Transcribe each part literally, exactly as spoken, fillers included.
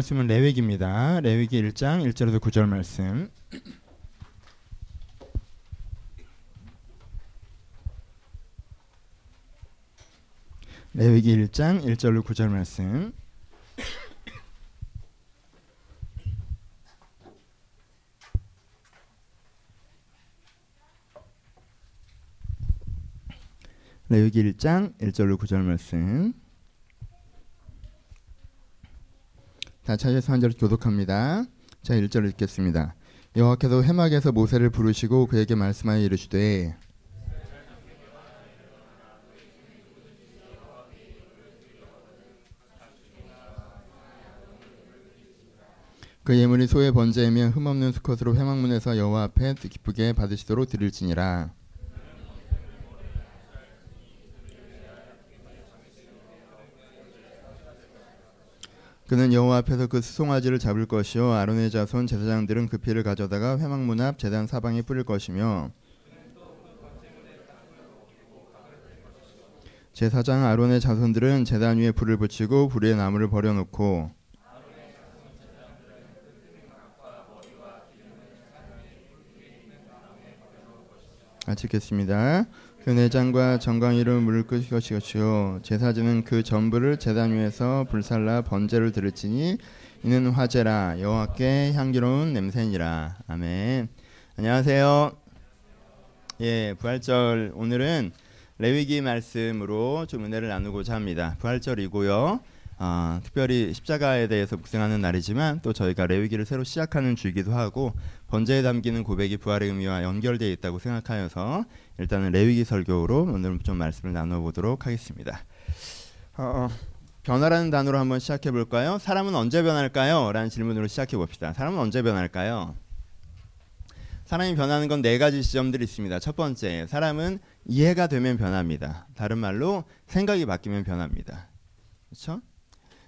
말씀은 레위기입니다. 레위기 일 장 일 절에서 구 절 말씀. 레위기 일 장 일 절로 구 절 말씀. 레위기 일 장 일 절로 구 절 말씀. 다 찾아서 한 절씩 교독합니다. 자, 일 절을 읽겠습니다. 여호와께서 회막에서 모세를 부르시고 그에게 말씀하여 이르시되 그 예물이 소의 번제이며 흠없는 수컷으로 회막문에서 여호와 앞에 기쁘게 받으시도록 드릴지니라. 그는 여호와 앞에서 그 수송아지를 잡을 것이요 아론의 자손 제사장들은 그 피를 가져다가 회막문 앞 제단 사방에 뿌릴 것이며 제사장 아론의 자손들은 제단 위에 불을 붙이고 불 위에 나무를 버려놓고 마치겠습니다. 그 내장과 정강이를 물을 끓일 것이요 제사진은 그 전부를 제단 위에서 불살라 번제를 드릴지니 이는 화제라 여호와께 향기로운 냄새니라. 아멘. 안녕하세요. 예, 부활절 오늘은 레위기 말씀으로 좀 은혜를 나누고자 합니다. 부활절이고요. 어, 특별히 십자가에 대해서 묵상하는 날이지만 또 저희가 레위기를 새로 시작하는 주이기도 하고 번제에 담기는 고백이 부활의 의미와 연결되어 있다고 생각하여서 일단은 레위기 설교로 오늘 좀 말씀을 나눠보도록 하겠습니다. 어, 변화라는 단어로 한번 시작해볼까요? 사람은 언제 변할까요? 라는 질문으로 시작해봅시다. 사람은 언제 변할까요? 사람이 변하는 건 네 가지 지점들이 있습니다. 첫 번째, 사람은 이해가 되면 변합니다. 다른 말로 생각이 바뀌면 변합니다. 그렇죠?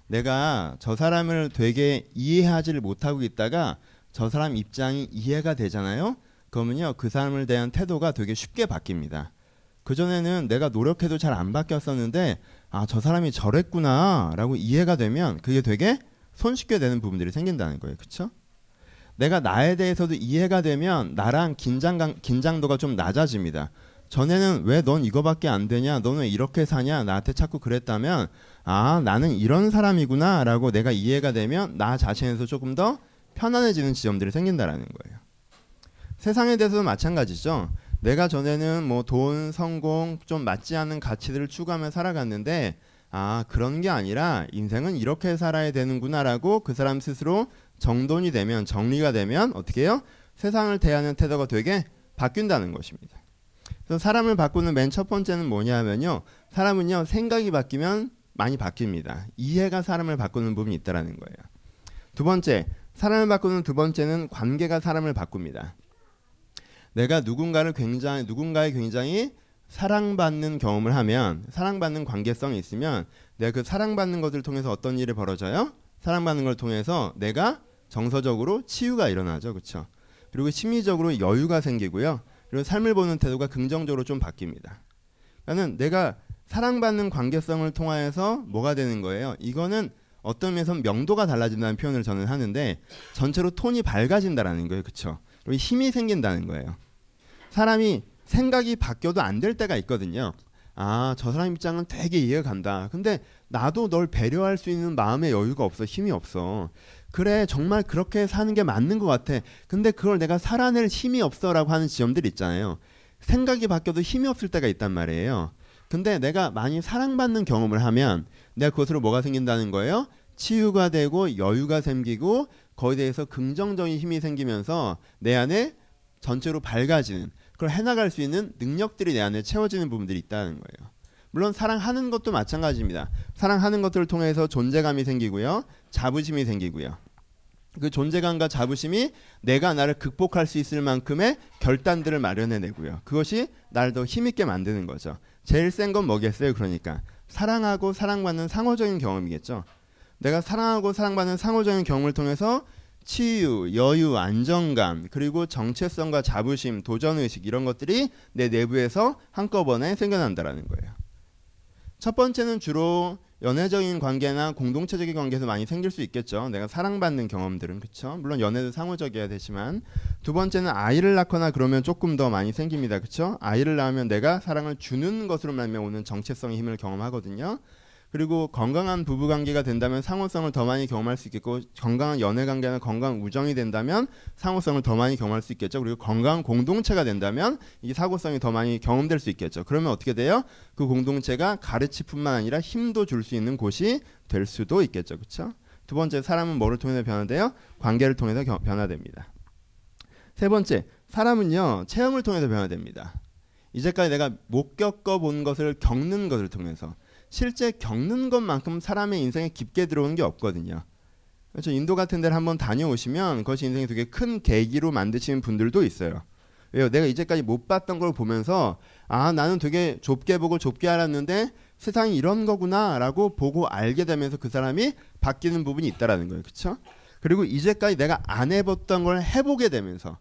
내가 저 사람을 되게 이해하지를 못하고 있다가 저 사람 입장이 이해가 되잖아요. 그러면요, 그 사람을 대한 태도가 되게 쉽게 바뀝니다. 그전에는 내가 노력해도 잘 안 바뀌었었는데 아, 저 사람이 저랬구나 라고 이해가 되면 그게 되게 손쉽게 되는 부분들이 생긴다는 거예요. 그렇죠? 내가 나에 대해서도 이해가 되면 나랑 긴장감, 긴장도가 좀 낮아집니다. 전에는 왜 넌 이거밖에 안 되냐, 너는 이렇게 사냐, 나한테 자꾸 그랬다면 아, 나는 이런 사람이구나 라고 내가 이해가 되면 나 자신에서 조금 더 편안해지는 지점들이 생긴다라는 거예요. 세상에 대해서도 마찬가지죠. 내가 전에는 뭐 돈, 성공, 좀 맞지 않는 가치들을 추구하며 살아갔는데 아, 그런 게 아니라 인생은 이렇게 살아야 되는구나 라고 그 사람 스스로 정돈이 되면, 정리가 되면 어떻게 해요? 세상을 대하는 태도가 되게 바뀐다는 것입니다. 그래서 사람을 바꾸는 맨 첫 번째는 뭐냐 하면요, 사람은요 생각이 바뀌면 많이 바뀝니다. 이해가 사람을 바꾸는 부분이 있다라는 거예요. 두 번째, 사람을 바꾸는 두 번째는 관계가 사람을 바꿉니다. 내가 누군가를 굉장히 누군가에 굉장히 사랑받는 경험을 하면, 사랑받는 관계성이 있으면 내가 그 사랑받는 것을 통해서 어떤 일이 벌어져요? 사랑받는 걸 통해서 내가 정서적으로 치유가 일어나죠. 그렇죠? 그리고 심리적으로 여유가 생기고요. 그리고 삶을 보는 태도가 긍정적으로 좀 바뀝니다. 그러니까 내가 사랑받는 관계성을 통하여서 뭐가 되는 거예요? 이거는 어떤 의미에서 명도가 달라진다는 표현을 저는 하는데 전체로 톤이 밝아진다라는 거예요. 그렇죠? 그리고 힘이 생긴다는 거예요. 사람이 생각이 바뀌어도 안 될 때가 있거든요. 아, 저 사람 입장은 되게 이해가 간다. 근데 나도 널 배려할 수 있는 마음의 여유가 없어. 힘이 없어. 그래, 정말 그렇게 사는 게 맞는 것 같아. 근데 그걸 내가 살아낼 힘이 없어 라고 하는 지점들이 있잖아요. 생각이 바뀌어도 힘이 없을 때가 있단 말이에요. 근데 내가 많이 사랑받는 경험을 하면 내가 그것으로 뭐가 생긴다는 거예요? 치유가 되고 여유가 생기고 거기에 대해서 긍정적인 힘이 생기면서 내 안에 전체로 밝아지는, 그걸 해나갈 수 있는 능력들이 내 안에 채워지는 부분들이 있다는 거예요. 물론 사랑하는 것도 마찬가지입니다. 사랑하는 것들을 통해서 존재감이 생기고요. 자부심이 생기고요. 그 존재감과 자부심이 내가 나를 극복할 수 있을 만큼의 결단들을 마련해내고요. 그것이 나를 더 힘있게 만드는 거죠. 제일 센 건 뭐겠어요? 그러니까 사랑하고 사랑받는 상호적인 경험이겠죠. 내가 사랑하고 사랑받는 상호적인 경험을 통해서 치유, 여유, 안정감, 그리고 정체성과 자부심, 도전의식 이런 것들이 내 내부에서 한꺼번에 생겨난다라는 거예요. 첫 번째는 주로 연애적인 관계나 공동체적인 관계에서 많이 생길 수 있겠죠. 내가 사랑받는 경험들은, 그렇죠? 물론 연애도 상호적이어야 되지만, 두 번째는 아이를 낳거나 그러면 조금 더 많이 생깁니다. 그렇죠? 아이를 낳으면 내가 사랑을 주는 것으로 말미암아 오는 정체성의 힘을 경험하거든요. 그리고 건강한 부부관계가 된다면 상호성을 더 많이 경험할 수 있겠고, 건강한 연애관계나 건강한 우정이 된다면 상호성을 더 많이 경험할 수 있겠죠. 그리고 건강한 공동체가 된다면 이 사고성이 더 많이 경험될 수 있겠죠. 그러면 어떻게 돼요? 그 공동체가 가르침뿐만 아니라 힘도 줄 수 있는 곳이 될 수도 있겠죠. 그렇죠? 두 번째, 사람은 뭐를 통해서 변화돼요? 관계를 통해서 겨, 변화됩니다. 세 번째, 사람은요, 체험을 통해서 변화됩니다. 이제까지 내가 못 겪어본 것을 겪는 것을 통해서, 실제 겪는 것만큼 사람의 인생에 깊게 들어오는 게 없거든요. 그렇죠? 인도 같은 데를 한번 다녀오시면 그것이 인생에 되게 큰 계기로 만드시는 분들도 있어요. 왜요? 내가 이제까지 못 봤던 걸 보면서, 아, 나는 되게 좁게 보고 좁게 알았는데 세상이 이런 거구나 라고 보고 알게 되면서 그 사람이 바뀌는 부분이 있다라는 거예요. 그렇죠? 그리고 이제까지 내가 안 해봤던 걸 해보게 되면서,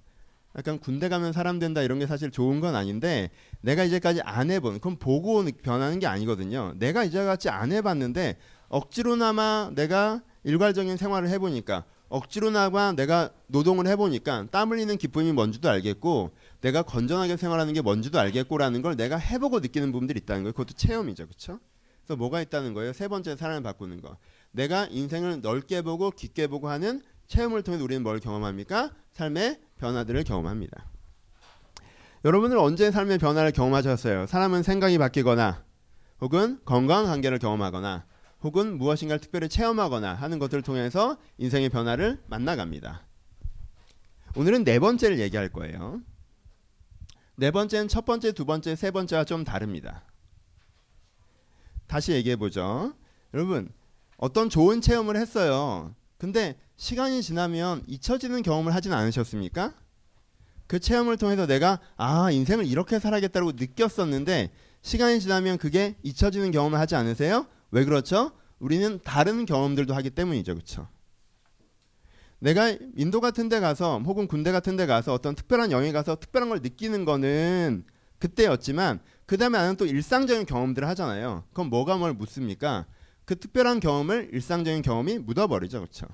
약간 군대 가면 사람 된다 이런 게 사실 좋은 건 아닌데, 내가 이제까지 안 해본, 그럼 보고 변하는 게 아니거든요. 내가 이제까지 안 해봤는데 억지로나마 내가 일괄적인 생활을 해보니까, 억지로나마 내가 노동을 해보니까 땀 흘리는 기쁨이 뭔지도 알겠고, 내가 건전하게 생활하는 게 뭔지도 알겠고라는 걸 내가 해보고 느끼는 부분들이 있다는 거예요. 그것도 체험이죠. 그렇죠? 그래서 뭐가 있다는 거예요? 세 번째, 사람을 바꾸는 거. 내가 인생을 넓게 보고 깊게 보고 하는 체험을 통해 우리는 뭘 경험합니까? 삶의 변화들을 경험합니다. 여러분은 언제 삶의 변화를 경험하셨어요? 사람은 생각이 바뀌거나, 혹은 건강한 관계를 경험하거나, 혹은 무엇인가를 특별히 체험하거나 하는 것들을 통해서 인생의 변화를 만나갑니다. 오늘은 네 번째를 얘기할 거예요. 네 번째는 첫 번째, 두 번째, 세 번째와 좀 다릅니다. 다시 얘기해보죠. 여러분, 어떤 좋은 체험을 했어요. 근데 시간이 지나면 잊혀지는 경험을 하진 않으셨습니까? 그 체험을 통해서 내가, 아, 인생을 이렇게 살아야겠다고 느꼈었는데 시간이 지나면 그게 잊혀지는 경험을 하지 않으세요? 왜 그렇죠? 우리는 다른 경험들도 하기 때문이죠. 그렇죠? 내가 인도 같은 데 가서, 혹은 군대 같은 데 가서 어떤 특별한 여행 가서 특별한 걸 느끼는 거는 그때였지만, 그 다음에 나는 또 일상적인 경험들을 하잖아요. 그럼 뭐가 뭘 묻습니까? 그 특별한 경험을 일상적인 경험이 묻어버리죠. 그렇죠?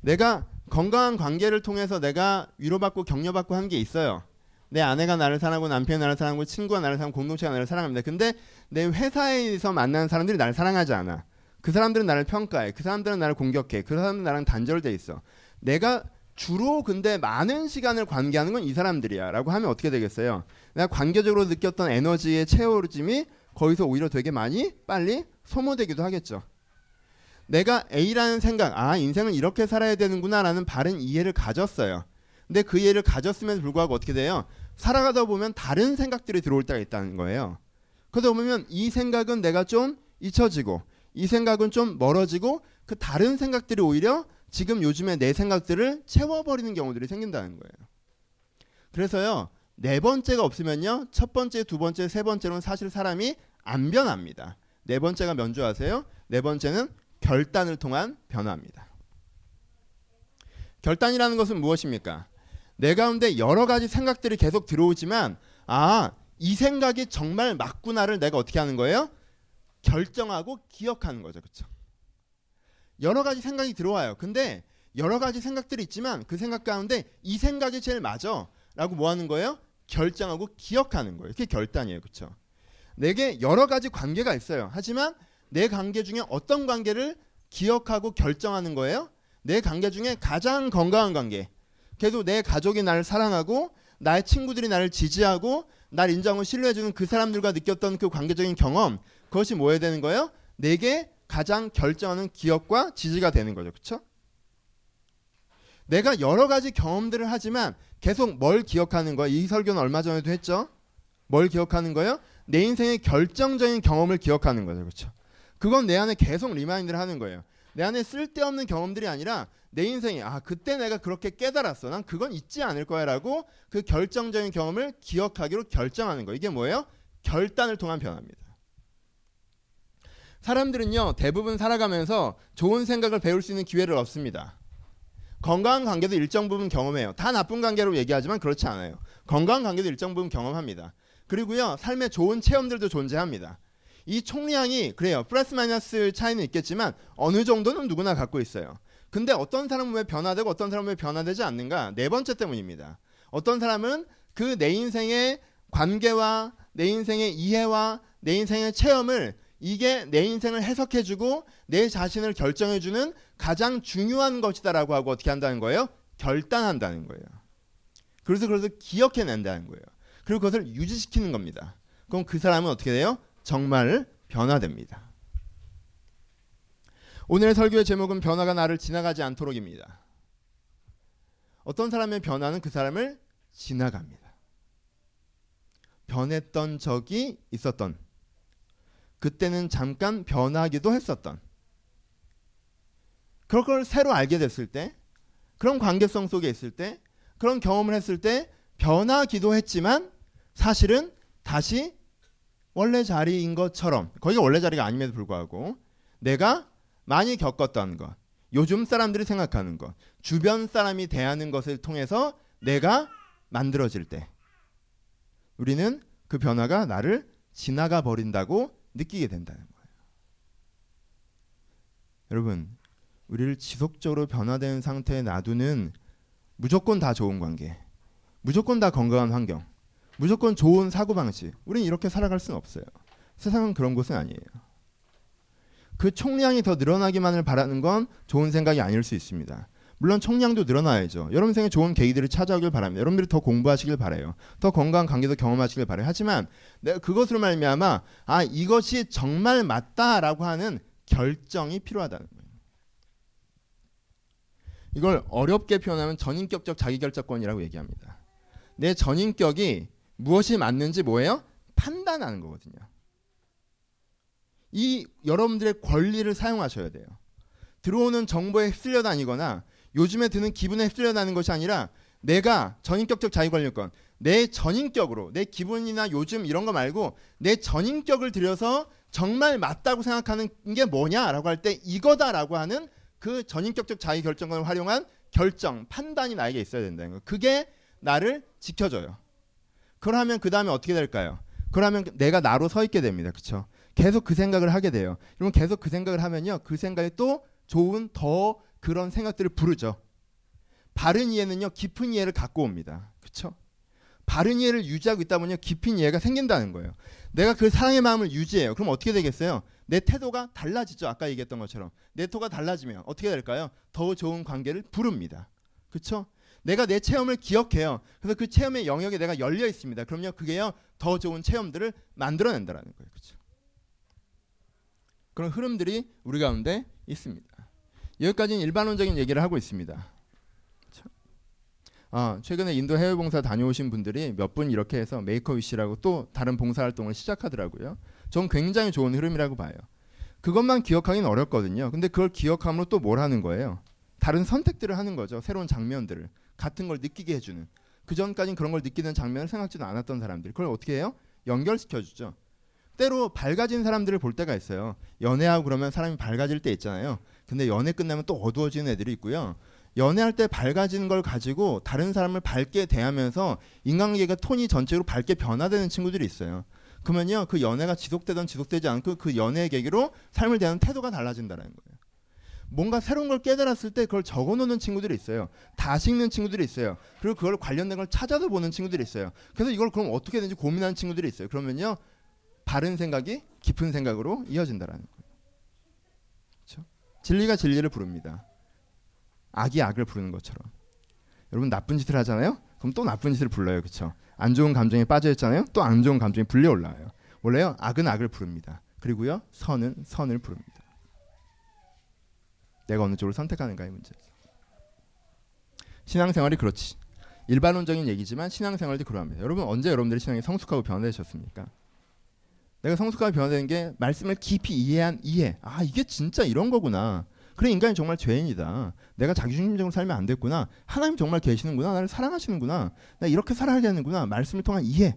내가 건강한 관계를 통해서 내가 위로받고 격려받고 한 게 있어요. 내 아내가 나를 사랑하고, 남편이 나를 사랑하고, 친구가 나를 사랑하고, 공동체가 나를 사랑합니다. 근데 내 회사에서 만나는 사람들이 나를 사랑하지 않아. 그 사람들은 나를 평가해. 그 사람들은 나를 공격해. 그 사람들은 나랑 단절돼 있어. 내가 주로 근데 많은 시간을 관계하는 건 이 사람들이야 라고 하면 어떻게 되겠어요? 내가 관계적으로 느꼈던 에너지의 채워짐이 거기서 오히려 되게 많이 빨리 소모되기도 하겠죠. 내가 A라는 생각, 아, 인생은 이렇게 살아야 되는구나 라는 바른 이해를 가졌어요. 근데 그 이해를 가졌음에도 불구하고 어떻게 돼요? 살아가다 보면 다른 생각들이 들어올 때가 있다는 거예요. 그러다 보면 이 생각은 내가 좀 잊혀지고, 이 생각은 좀 멀어지고, 그 다른 생각들이 오히려 지금 요즘에 내 생각들을 채워버리는 경우들이 생긴다는 거예요. 그래서요, 네 번째가 없으면요, 첫 번째, 두 번째, 세 번째로는 사실 사람이 안 변합니다. 네 번째가 뭔 줄 아세요? 네 번째는 결단을 통한 변화입니다. 결단이라는 것은 무엇입니까? 내 가운데 여러 가지 생각들이 계속 들어오지만, 아, 이 생각이 정말 맞구나를 내가 어떻게 하는 거예요? 결정하고 기억하는 거죠. 그렇죠? 여러 가지 생각이 들어와요. 근데 여러 가지 생각들이 있지만 그 생각 가운데 이 생각이 제일 맞아 라고 뭐 하는 거예요? 결정하고 기억하는 거예요. 그게 결단이에요. 그렇죠? 내게 여러 가지 관계가 있어요. 하지만 내 관계 중에 어떤 관계를 기억하고 결정하는 거예요? 내 관계 중에 가장 건강한 관계. 계속 내 가족이 나를 사랑하고, 나의 친구들이 나를 지지하고, 날 인정하고 신뢰해주는 그 사람들과 느꼈던 그 관계적인 경험, 그것이 뭐 해야 되는 거예요? 내게 가장 결정하는 기억과 지지가 되는 거죠. 그렇죠? 내가 여러 가지 경험들을 하지만 계속 뭘 기억하는 거야? 이 설교는 얼마 전에도 했죠. 뭘 기억하는 거예요? 내 인생의 결정적인 경험을 기억하는 거죠. 그렇죠? 그건 내 안에 계속 리마인드를 하는 거예요. 내 안에 쓸데없는 경험들이 아니라 내 인생이, 아, 그때 내가 그렇게 깨달았어. 난 그건 잊지 않을 거야 라고 그 결정적인 경험을 기억하기로 결정하는 거예요. 이게 뭐예요? 결단을 통한 변화입니다. 사람들은요, 대부분 살아가면서 좋은 생각을 배울 수 있는 기회를 얻습니다. 건강한 관계도 일정 부분 경험해요. 다 나쁜 관계로 얘기하지만 그렇지 않아요. 건강한 관계도 일정 부분 경험합니다. 그리고요, 삶의 좋은 체험들도 존재합니다. 이 총량이 그래요. 플러스 마이너스 차이는 있겠지만 어느 정도는 누구나 갖고 있어요. 근데 어떤 사람은 왜 변화되고 어떤 사람은 왜 변화되지 않는가? 네 번째 때문입니다. 어떤 사람은 그 내 인생의 관계와 내 인생의 이해와 내 인생의 체험을, 이게 내 인생을 해석해주고 내 자신을 결정해주는 가장 중요한 것이다라고 하고 어떻게 한다는 거예요? 결단한다는 거예요. 그래서 그래서 기억해낸다는 거예요. 그리고 그것을 유지시키는 겁니다. 그럼 그 사람은 어떻게 돼요? 정말 변화됩니다. 오늘의 설교의 제목은 변화가 나를 지나가지 않도록입니다. 어떤 사람의 변화는 그 사람을 지나갑니다. 변했던 적이 있었던, 그때는 잠깐 변하기도 했었던, 그걸 새로 알게 됐을 때, 그런 관계성 속에 있을 때, 그런 경험을 했을 때 변하기도 했지만 사실은 다시 원래 자리인 것처럼, 거기가 원래 자리가 아님에도 불구하고 내가 많이 겪었던 것, 요즘 사람들이 생각하는 것, 주변 사람이 대하는 것을 통해서 내가 만들어질 때 우리는 그 변화가 나를 지나가 버린다고 느끼게 된다는 거예요. 여러분, 우리를 지속적으로 변화된 상태에 놔두는 무조건 다 좋은 관계, 무조건 다 건강한 환경, 무조건 좋은 사고방식, 우린 이렇게 살아갈 수는 없어요. 세상은 그런 곳은 아니에요. 그 총량이 더 늘어나기만을 바라는 건 좋은 생각이 아닐 수 있습니다. 물론 총량도 늘어나야죠. 여러분 생에 좋은 계기들을 찾아오길 바랍니다. 여러분들이 더 공부하시길 바라요. 더 건강한 관계도 경험하시길 바라요. 하지만 내가 그것으로 말미암아 아 이것이 정말 맞다라고 하는 결정이 필요하다는 거예요. 이걸 어렵게 표현하면 전인격적 자기결정권이라고 얘기합니다. 내 전인격이 무엇이 맞는지 뭐예요? 판단하는 거거든요. 이 여러분들의 권리를 사용하셔야 돼요. 들어오는 정보에 휩쓸려 다니거나 요즘에 드는 기분에 휩쓸려 다니는 것이 아니라 내가 전인격적 자기관리권, 내 전인격으로 내 기분이나 요즘 이런 거 말고 내 전인격을 들여서 정말 맞다고 생각하는 게 뭐냐라고 할 때 이거다라고 하는 그 전인격적 자기결정권을 활용한 결정, 판단이 나에게 있어야 된다는 거예요. 그게 나를 지켜줘요. 그러면 그 다음에 어떻게 될까요? 그러면 내가 나로 서 있게 됩니다. 그렇죠? 계속 그 생각을 하게 돼요. 그러면 계속 그 생각을 하면요, 그 생각이 또 좋은 더 그런 생각들을 부르죠. 바른 이해는요, 깊은 이해를 갖고 옵니다. 그렇죠? 바른 이해를 유지하고 있다 보면요, 깊은 이해가 생긴다는 거예요. 내가 그 사랑의 마음을 유지해요. 그럼 어떻게 되겠어요? 내 태도가 달라지죠. 아까 얘기했던 것처럼 내 태도가 달라지면 어떻게 될까요? 더 좋은 관계를 부릅니다. 그렇죠? 내가 내 체험을 기억해요. 그래서 그 체험의 영역에 내가 열려 있습니다. 그럼요, 그게요 더 좋은 체험들을 만들어낸다라는 거예요. 그렇죠? 그런 흐름들이 우리 가운데 있습니다. 여기까지는 일반론적인 얘기를 하고 있습니다. 아, 최근에 인도 해외 봉사 다녀오신 분들이 몇 분 이렇게 해서 메이커위시라고 또 다른 봉사활동을 시작하더라고요. 전 굉장히 좋은 흐름이라고 봐요. 그것만 기억하기는 어렵거든요. 근데 그걸 기억함으로 또 뭘 하는 거예요? 다른 선택들을 하는 거죠. 새로운 장면들을, 같은 걸 느끼게 해주는, 그전까지는 그런 걸 느끼는 장면을 생각지도 않았던 사람들이 그걸 어떻게 해요? 연결시켜주죠. 때로 밝아진 사람들을 볼 때가 있어요. 연애하고 그러면 사람이 밝아질 때 있잖아요. 근데 연애 끝나면 또 어두워지는 애들이 있고요. 연애할 때 밝아진 걸 가지고 다른 사람을 밝게 대하면서 인간관계가 톤이 전체로 밝게 변화되는 친구들이 있어요. 그러면요, 그 연애가 지속되던 지속되지 않고 그 연애의 계기로 삶을 대하는 태도가 달라진다는 거예요. 뭔가 새로운 걸 깨달았을 때 그걸 적어놓는 친구들이 있어요. 다시 읽는 친구들이 있어요. 그리고 그걸 관련된 걸 찾아서 보는 친구들이 있어요. 그래서 이걸 그럼 어떻게 되는지 고민하는 친구들이 있어요. 그러면요, 바른 생각이 깊은 생각으로 이어진다라는 거예요. 그렇죠? 진리가 진리를 부릅니다. 악이 악을 부르는 것처럼. 여러분, 나쁜 짓을 하잖아요. 그럼 또 나쁜 짓을 불러요. 그렇죠? 안 좋은 감정에 빠져있잖아요. 또 안 좋은 감정이 불려 올라와요. 원래요, 악은 악을 부릅니다. 그리고요, 선은 선을 부릅니다. 내가 어느 쪽을 선택하는가의 문제죠. 신앙생활이 그렇지. 일반론적인 얘기지만 신앙생활도 그러합니다. 여러분, 언제 여러분들이 신앙이 성숙하고 변화되셨습니까? 내가 성숙하게 변화되는 게 말씀을 깊이 이해한 이해. 아, 이게 진짜 이런 거구나. 그래, 인간이 정말 죄인이다. 내가 자기중심적으로 살면 안 됐구나. 하나님 정말 계시는구나. 나를 사랑하시는구나. 나 이렇게 살아야 되는구나. 말씀을 통한 이해.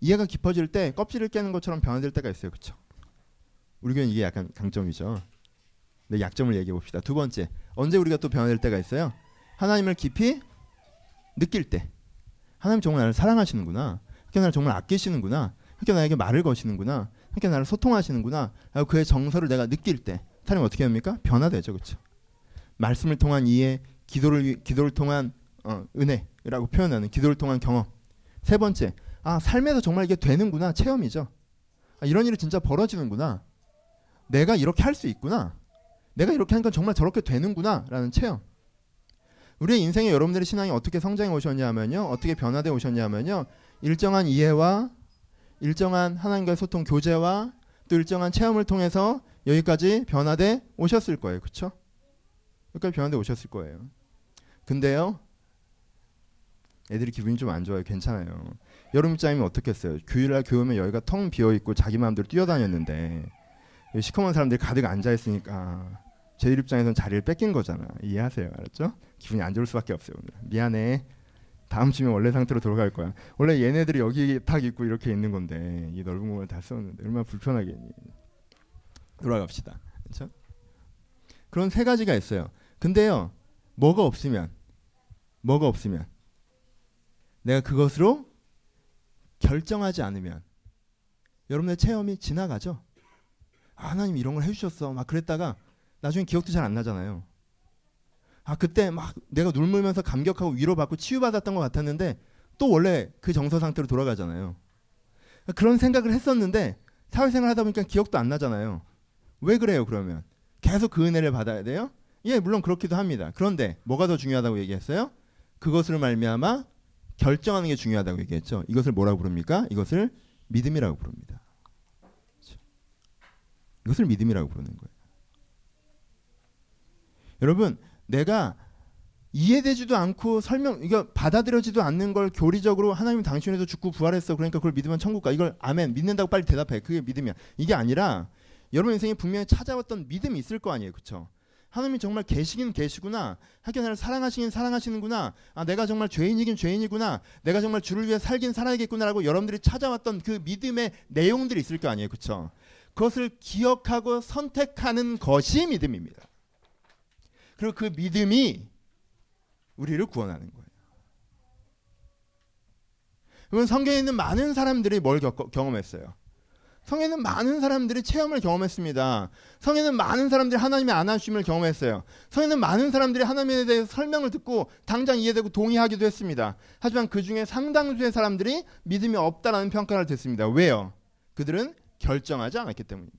이해가 깊어질 때 껍질을 깨는 것처럼 변화될 때가 있어요. 그렇죠? 우리 교회는 이게 약간 강점이죠. 네, 약점을 얘기해 봅시다. 두 번째, 언제 우리가 또 변화될 때가 있어요? 하나님을 깊이 느낄 때. 하나님 정말 나를 사랑하시는구나. 하나님 정말 아끼시는구나. 하나님 나에게 말을 거시는구나. 함께 나를 소통하시는구나. 그의 정서를 내가 느낄 때 사람이 어떻게 됩니까? 변화되죠. 그렇죠? 말씀을 통한 이해, 기도를 기도를 통한 어, 은혜라고 표현하는 기도를 통한 경험. 세 번째, 아 삶에서 정말 이게 되는구나. 체험이죠. 아, 이런 일이 진짜 벌어지는구나. 내가 이렇게 할 수 있구나. 내가 이렇게 하는 건 정말 저렇게 되는구나 라는 체험. 우리의 인생에 여러분들의 신앙이 어떻게 성장해 오셨냐면요, 어떻게 변화되어 오셨냐면요, 일정한 이해와 일정한 하나님과의 소통, 교제와 또 일정한 체험을 통해서 여기까지 변화돼 오셨을 거예요. 그렇죠? 여기까지 변화돼 오셨을 거예요. 근데요, 애들이 기분이 좀 안 좋아요. 괜찮아요. 여름 입장이면 어떻겠어요? 주일날 교회 오면 여기가 텅 비어있고 자기 마음대로 뛰어다녔는데 시커먼 사람들이 가득 앉아있으니까 제 입장에선 자리를 뺏긴 거잖아. 이해하세요. 알았죠? 기분이 안 좋을 수밖에 없어요. 오늘. 미안해. 다음 주면 원래 상태로 돌아갈 거야. 원래 얘네들이 여기 탁 있고 이렇게 있는 건데 이 넓은 공간을 다 썼는데 얼마나 불편하겠니. 돌아갑시다. 그렇죠? 그런 세 가지가 있어요. 근데요, 뭐가 없으면 뭐가 없으면 내가 그것으로 결정하지 않으면 여러분의 체험이 지나가죠. 아, 하나님 이런 걸 해주셨어 막 그랬다가 나중에 기억도 잘 안 나잖아요. 아, 그때 막 내가 눈물면서 감격하고 위로받고 치유받았던 것 같았는데 또 원래 그 정서 상태로 돌아가잖아요. 그런 생각을 했었는데 사회생활 하다 보니까 기억도 안 나잖아요. 왜 그래요? 그러면 계속 그 은혜를 받아야 돼요? 예, 물론 그렇기도 합니다. 그런데 뭐가 더 중요하다고 얘기했어요? 그것으로 말미암아 결정하는 게 중요하다고 얘기했죠. 이것을 뭐라고 부릅니까? 이것을 믿음이라고 부릅니다. 이것을 믿음이라고 부르는 거예요. 여러분, 내가 이해되지도 않고 설명, 이거 받아들여지도 않는 걸 교리적으로 하나님 당신에도 죽고 부활했어. 그러니까 그걸 믿으면 천국 가. 이걸 아멘 믿는다고 빨리 대답해. 그게 믿음이야. 이게 아니라 여러분 인생에 분명히 찾아왔던 믿음이 있을 거 아니에요. 그렇죠? 하나님이 정말 계시긴 계시구나. 하긴 나를 사랑하시긴 사랑하시는구나. 아, 내가 정말 죄인이긴 죄인이구나. 내가 정말 주를 위해 살긴 살아야겠구나라고 여러분들이 찾아왔던 그 믿음의 내용들이 있을 거 아니에요. 그렇죠? 그것을 기억하고 선택하는 것이 믿음입니다. 그리고 그 믿음이 우리를 구원하는 거예요. 그러면 성경에 있는 많은 사람들이 뭘 겪어, 경험했어요? 성경에는 많은 사람들이 체험을 경험했습니다. 성경에는 많은 사람들이 하나님의 안아주심을 경험했어요. 성경에는 많은 사람들이 하나님에 대해서 설명을 듣고 당장 이해되고 동의하기도 했습니다. 하지만 그 중에 상당수의 사람들이 믿음이 없다라는 평가를 듣습니다. 왜요? 그들은 결정하지 않았기 때문입니다.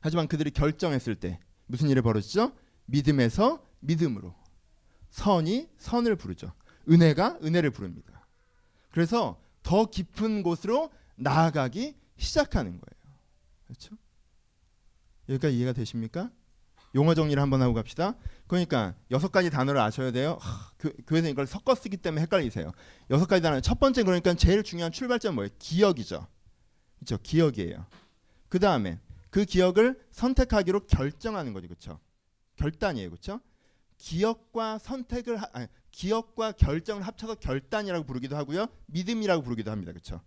하지만 그들이 결정했을 때 무슨 일이 벌어지죠? 믿음에서 믿음으로. 선이 선을 부르죠. 은혜가 은혜를 부릅니다. 그래서 더 깊은 곳으로 나아가기 시작하는 거예요. 그렇죠? 여기까지 이해가 되십니까? 용어 정리를 한번 하고 갑시다. 그러니까 여섯 가지 단어를 아셔야 돼요. 하, 교, 교회에서 이걸 섞어 쓰기 때문에 헷갈리세요. 여섯 가지 단어. 첫 번째, 그러니까 제일 중요한 출발점 뭐예요? 기억이죠. 그렇죠? 기억이에요. 그 다음에 그 기억을 선택하기로 결정하는 거죠. 그렇죠? 결단이에요. 그렇죠? 기억과 선택을 하, 아니, 기억과 결정을 합쳐서 결단이라고 부르기도 하고요. 믿음이라고 부르기도 합니다. 그렇죠?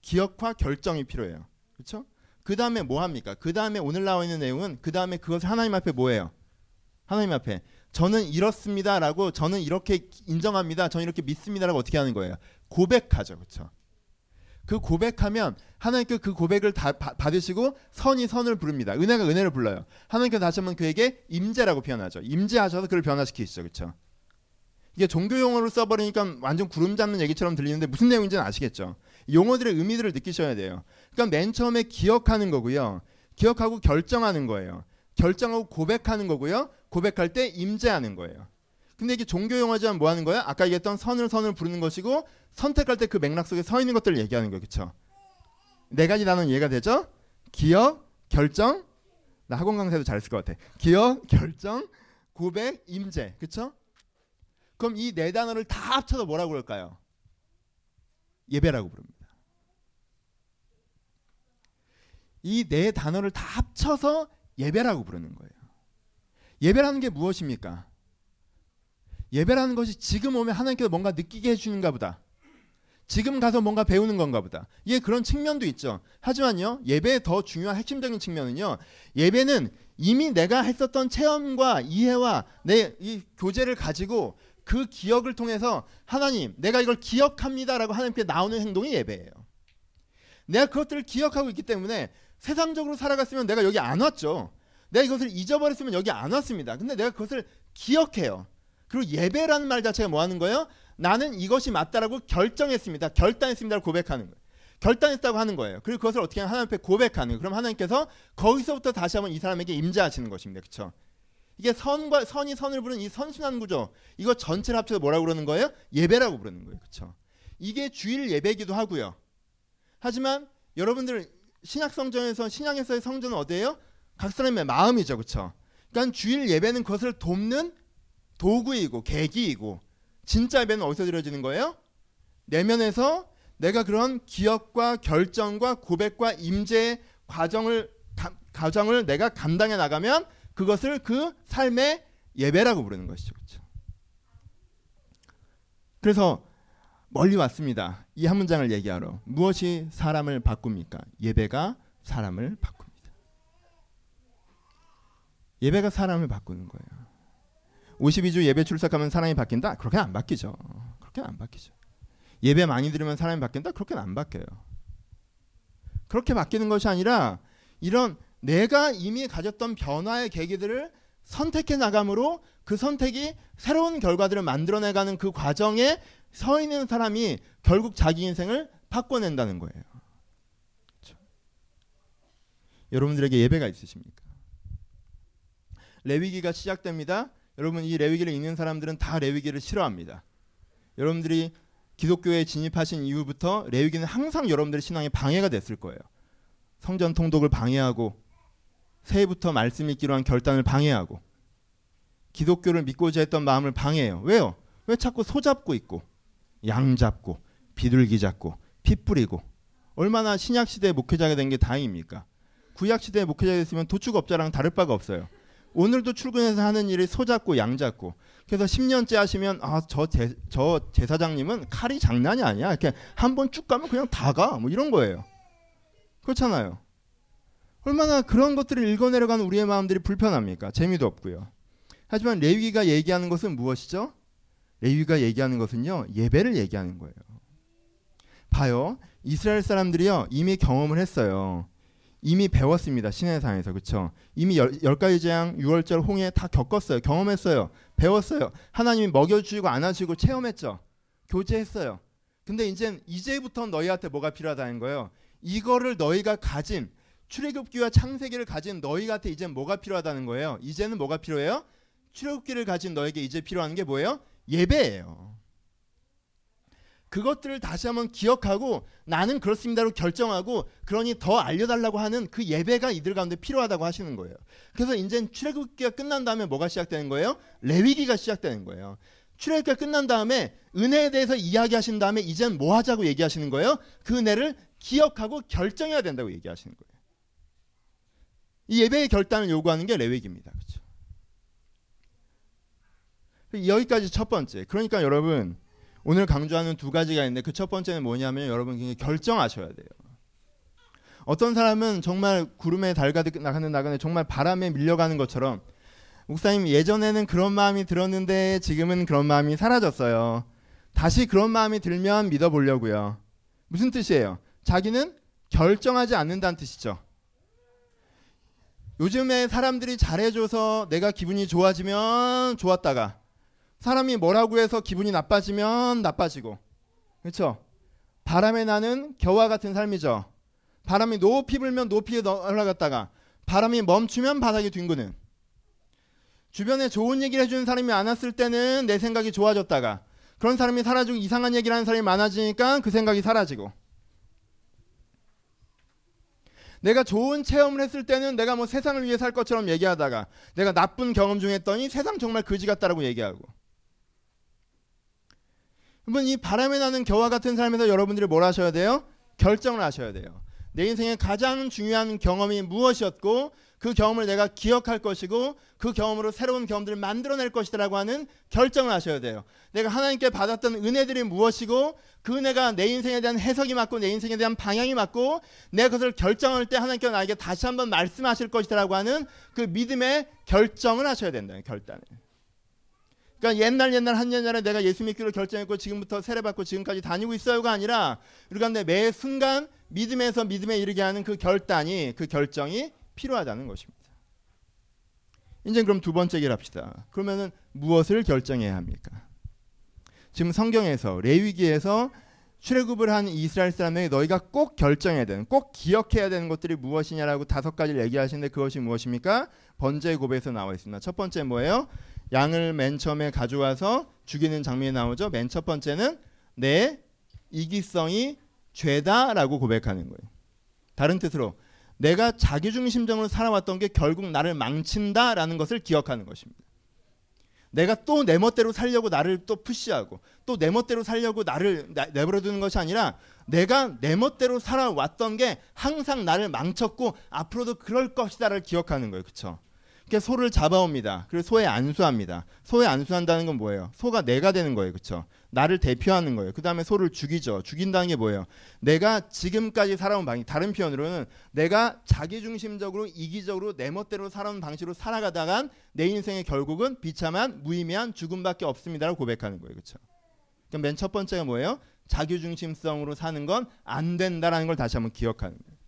기억과 결정이 필요해요. 그렇죠? 그다음에 뭐 합니까? 그다음에 오늘 나와 있는 내용은 그다음에 그것을 하나님 앞에 뭐예요? 하나님 앞에 저는 이렇습니다라고, 저는 이렇게 인정합니다. 저는 이렇게 믿습니다라고 어떻게 하는 거예요? 고백하죠. 그렇죠? 그 고백하면 하나님께 그 고백을 다 받으시고 선이 선을 부릅니다. 은혜가 은혜를 불러요. 하나님께서 다시 한번 그에게 임재라고 표현하죠. 임재하셔서 그를 변화시키시죠. 그렇죠? 이게 종교 용어로 써버리니까 완전 구름 잡는 얘기처럼 들리는데 무슨 내용인지는 아시겠죠? 용어들의 의미들을 느끼셔야 돼요. 그러니까 맨 처음에 기억하는 거고요. 기억하고 결정하는 거예요. 결정하고 고백하는 거고요. 고백할 때 임재하는 거예요. 근데 이게 종교 용어지만 뭐 하는 거야? 아까 얘기했던 선을 선을 부르는 것이고 선택할 때 그 맥락 속에 서 있는 것들을 얘기하는 거예요. 그렇죠? 네 가지 단어는 이해가 되죠? 기억, 결정. 나 학원 강사도 잘 쓸 것 같아. 기억, 결정, 고백, 임재. 그렇죠? 그럼 이 네 단어를 다 합쳐서 뭐라고 그럴까요? 예배라고 부릅니다. 이 네 단어를 다 합쳐서 예배라고 부르는 거예요. 예배라는 게 무엇입니까? 예배라는 것이 지금 오면 하나님께서 뭔가 느끼게 해주는가 보다. 지금 가서 뭔가 배우는 건가 보다. 예, 그런 측면도 있죠. 하지만요, 예배의 더 중요한 핵심적인 측면은요, 예배는 이미 내가 했었던 체험과 이해와 내 이 교제를 가지고 그 기억을 통해서 하나님, 내가 이걸 기억합니다라고 하나님께 나오는 행동이 예배예요. 내가 그것들을 기억하고 있기 때문에 세상적으로 살아갔으면 내가 여기 안 왔죠. 내가 이것을 잊어버렸으면 여기 안 왔습니다. 근데 내가 그것을 기억해요. 그리고 예배라는 말 자체가 뭐 하는 거예요? 나는 이것이 맞다라고 결정했습니다. 결단했습니다라고 고백하는 거예요. 결단했다고 하는 거예요. 그리고 그것을 어떻게 하나님 앞에 고백하는 거예요. 그럼 하나님께서 거기서부터 다시 한번 이 사람에게 임재하시는 것입니다. 그렇죠? 이게 선과 선이 선을 부르는 이 선순환 구조, 이거 전체를 합쳐서 뭐라고 그러는 거예요? 예배라고 부르는 거예요. 그렇죠? 이게 주일 예배이기도 하고요. 하지만 여러분들 신약 성전에서 신약에서의 성전은 어디예요? 각 사람의 마음이죠. 그렇죠? 그러니까 주일 예배는 그것을 돕는 도구이고 계기이고, 진짜 예배는 어디서 드려지는 거예요? 내면에서 내가 그런 기억과 결정과 고백과 임재의 과정을 가, 과정을 내가 감당해 나가면 그것을 그 삶의 예배라고 부르는 것이죠. 그렇죠? 그래서 멀리 왔습니다. 이 한 문장을 얘기하러. 무엇이 사람을 바꿉니까? 예배가 사람을 바꿉니다. 예배가 사람을 바꾸는 거예요. 오십이 주 예배 출석하면 사람이 바뀐다? 그렇게는 안 바뀌죠. 그렇게는 안 바뀌죠. 예배 많이 들으면 사람이 바뀐다? 그렇게는 안 바뀌어요. 그렇게 바뀌는 것이 아니라 이런 내가 이미 가졌던 변화의 계기들을 선택해 나감으로 그 선택이 새로운 결과들을 만들어내가는 그 과정에 서 있는 사람이 결국 자기 인생을 바꿔낸다는 거예요. 그렇죠? 여러분들에게 예배가 있으십니까? 레위기가 시작됩니다. 여러분, 이 레위기를 읽는 사람들은 다 레위기를 싫어합니다. 여러분들이 기독교에 진입하신 이후부터 레위기는 항상 여러분들의 신앙에 방해가 됐을 거예요. 성전 통독을 방해하고, 새해부터 말씀 읽기로 한 결단을 방해하고, 기독교를 믿고자 했던 마음을 방해해요. 왜요? 왜 자꾸 소 잡고 있고, 양 잡고, 비둘기 잡고, 피 뿌리고. 얼마나 신약시대의 목회자가 된 게 다행입니까? 구약시대의 목회자가 됐으면 도축업자랑 다를 바가 없어요. 오늘도 출근해서 하는 일이 소 잡고 양 잡고. 그래서 십 년째 하시면 아, 저, 제, 저 제사장님은 칼이 장난이 아니야. 이렇게 한 번 쭉 가면 그냥 다 가. 뭐 이런 거예요. 그렇잖아요. 얼마나 그런 것들을 읽어내려가는 우리의 마음들이 불편합니까? 재미도 없고요. 하지만 레위기가 얘기하는 것은 무엇이죠? 레위기가 얘기하는 것은요, 예배를 얘기하는 거예요. 봐요. 이스라엘 사람들이요, 이미 경험을 했어요. 이미 배웠습니다. 시내 산에서. 그렇죠? 이미 열, 열 가지 재앙, 유월절, 홍해 다 겪었어요. 경험했어요. 배웠어요. 하나님이 먹여주시고 안아주시고 체험했죠. 교제했어요. 근데 이제 이제부터 너희한테 뭐가 필요하다는 거예요? 이거를 너희가 가진, 출애굽기와 창세기를 가진 너희한테 이제 뭐가 필요하다는 거예요? 이제는 뭐가 필요해요? 출애굽기를 가진 너에게 이제 필요한 게 뭐예요? 예배예요. 그것들을 다시 한번 기억하고 나는 그렇습니다로 결정하고, 그러니 더 알려달라고 하는 그 예배가 이들 가운데 필요하다고 하시는 거예요. 그래서 이제 출애굽기가 끝난 다음에 뭐가 시작되는 거예요? 레위기가 시작되는 거예요. 출애굽기가 끝난 다음에 은혜에 대해서 이야기하신 다음에 이젠 뭐 하자고 얘기하시는 거예요? 그 은혜를 기억하고 결정해야 된다고 얘기하시는 거예요. 이 예배의 결단을 요구하는 게 레위기입니다. 그렇죠? 여기까지 첫 번째. 그러니까 여러분, 오늘 강조하는 두 가지가 있는데 그 첫 번째는 뭐냐면 여러분 굉장히 결정하셔야 돼요. 어떤 사람은 정말 구름에 달가득 나가는 나간에 정말 바람에 밀려가는 것처럼, 목사님 예전에는 그런 마음이 들었는데 지금은 그런 마음이 사라졌어요. 다시 그런 마음이 들면 믿어보려고요. 무슨 뜻이에요? 자기는 결정하지 않는다는 뜻이죠. 요즘에 사람들이 잘해줘서 내가 기분이 좋아지면 좋았다가, 사람이 뭐라고 해서 기분이 나빠지면 나빠지고. 그렇죠? 바람에 나는 겨와 같은 삶이죠. 바람이 높이 불면 높이 올라갔다가 바람이 멈추면 바닥이 뒹구는. 주변에 좋은 얘기를 해주는 사람이 많았을 때는 내 생각이 좋아졌다가, 그런 사람이 사라지고 이상한 얘기를 하는 사람이 많아지니까 그 생각이 사라지고. 내가 좋은 체험을 했을 때는 내가 뭐 세상을 위해 살 것처럼 얘기하다가, 내가 나쁜 경험 중 했더니 세상 정말 거지 같다라고 얘기하고. 여러분, 이 바람에 나는 겨와 같은 삶에서 여러분들이 뭘 하셔야 돼요? 결정을 하셔야 돼요. 내 인생의 가장 중요한 경험이 무엇이었고, 그 경험을 내가 기억할 것이고, 그 경험으로 새로운 경험들을 만들어낼 것이라고 하는 결정을 하셔야 돼요. 내가 하나님께 받았던 은혜들이 무엇이고, 그 은혜가 내 인생에 대한 해석이 맞고 내 인생에 대한 방향이 맞고, 내가 그것을 결정할 때 하나님께 나에게 다시 한번 말씀하실 것이라고 하는 그 믿음의 결정을 하셔야 된다. 결단을. 그러니까 옛날 옛날 한 년 전에 내가 예수 믿기로 결정했고 지금부터 세례받고 지금까지 다니고 있어요가 아니라 우리가 매 순간 믿음에서 믿음에 이르게 하는 그 결단이, 그 결정이 필요하다는 것입니다. 이제 그럼 두 번째 길 합시다. 그러면은 무엇을 결정해야 합니까? 지금 성경에서 레위기에서 출애굽을 한 이스라엘 사람에게 너희가 꼭 결정해야 되는, 꼭 기억해야 되는 것들이 무엇이냐라고 다섯 가지를 얘기하시는데 그것이 무엇입니까? 번제 고백에서 나와 있습니다. 첫 번째 뭐예요? 양을 맨 처음에 가져와서 죽이는 장면이 나오죠. 맨 첫 번째는 내 이기성이 죄다라고 고백하는 거예요. 다른 뜻으로 내가 자기중심적으로 살아왔던 게 결국 나를 망친다라는 것을 기억하는 것입니다. 내가 또 내 멋대로 살려고 나를 또 푸시하고 또 내 멋대로 살려고 나를 내버려두는 것이 아니라 내가 내 멋대로 살아왔던 게 항상 나를 망쳤고 앞으로도 그럴 것이다를 기억하는 거예요. 그렇죠? 그래서 소를 잡아옵니다. 그리고 소에 안수합니다. 소에 안수한다는 건 뭐예요? 소가 내가 되는 거예요. 그렇죠? 나를 대표하는 거예요. 그 다음에 소를 죽이죠. 죽인다는 게 뭐예요? 내가 지금까지 살아온 방식, 다른 표현으로는 내가 자기중심적으로 이기적으로 내 멋대로 살아온 방식으로 살아가다간 내 인생의 결국은 비참한 무의미한 죽음밖에 없습니다라고 고백하는 거예요. 그렇죠? 그럼 맨 첫 번째가 뭐예요? 자기중심성으로 사는 건 안 된다라는 걸 다시 한번 기억하는 거예요.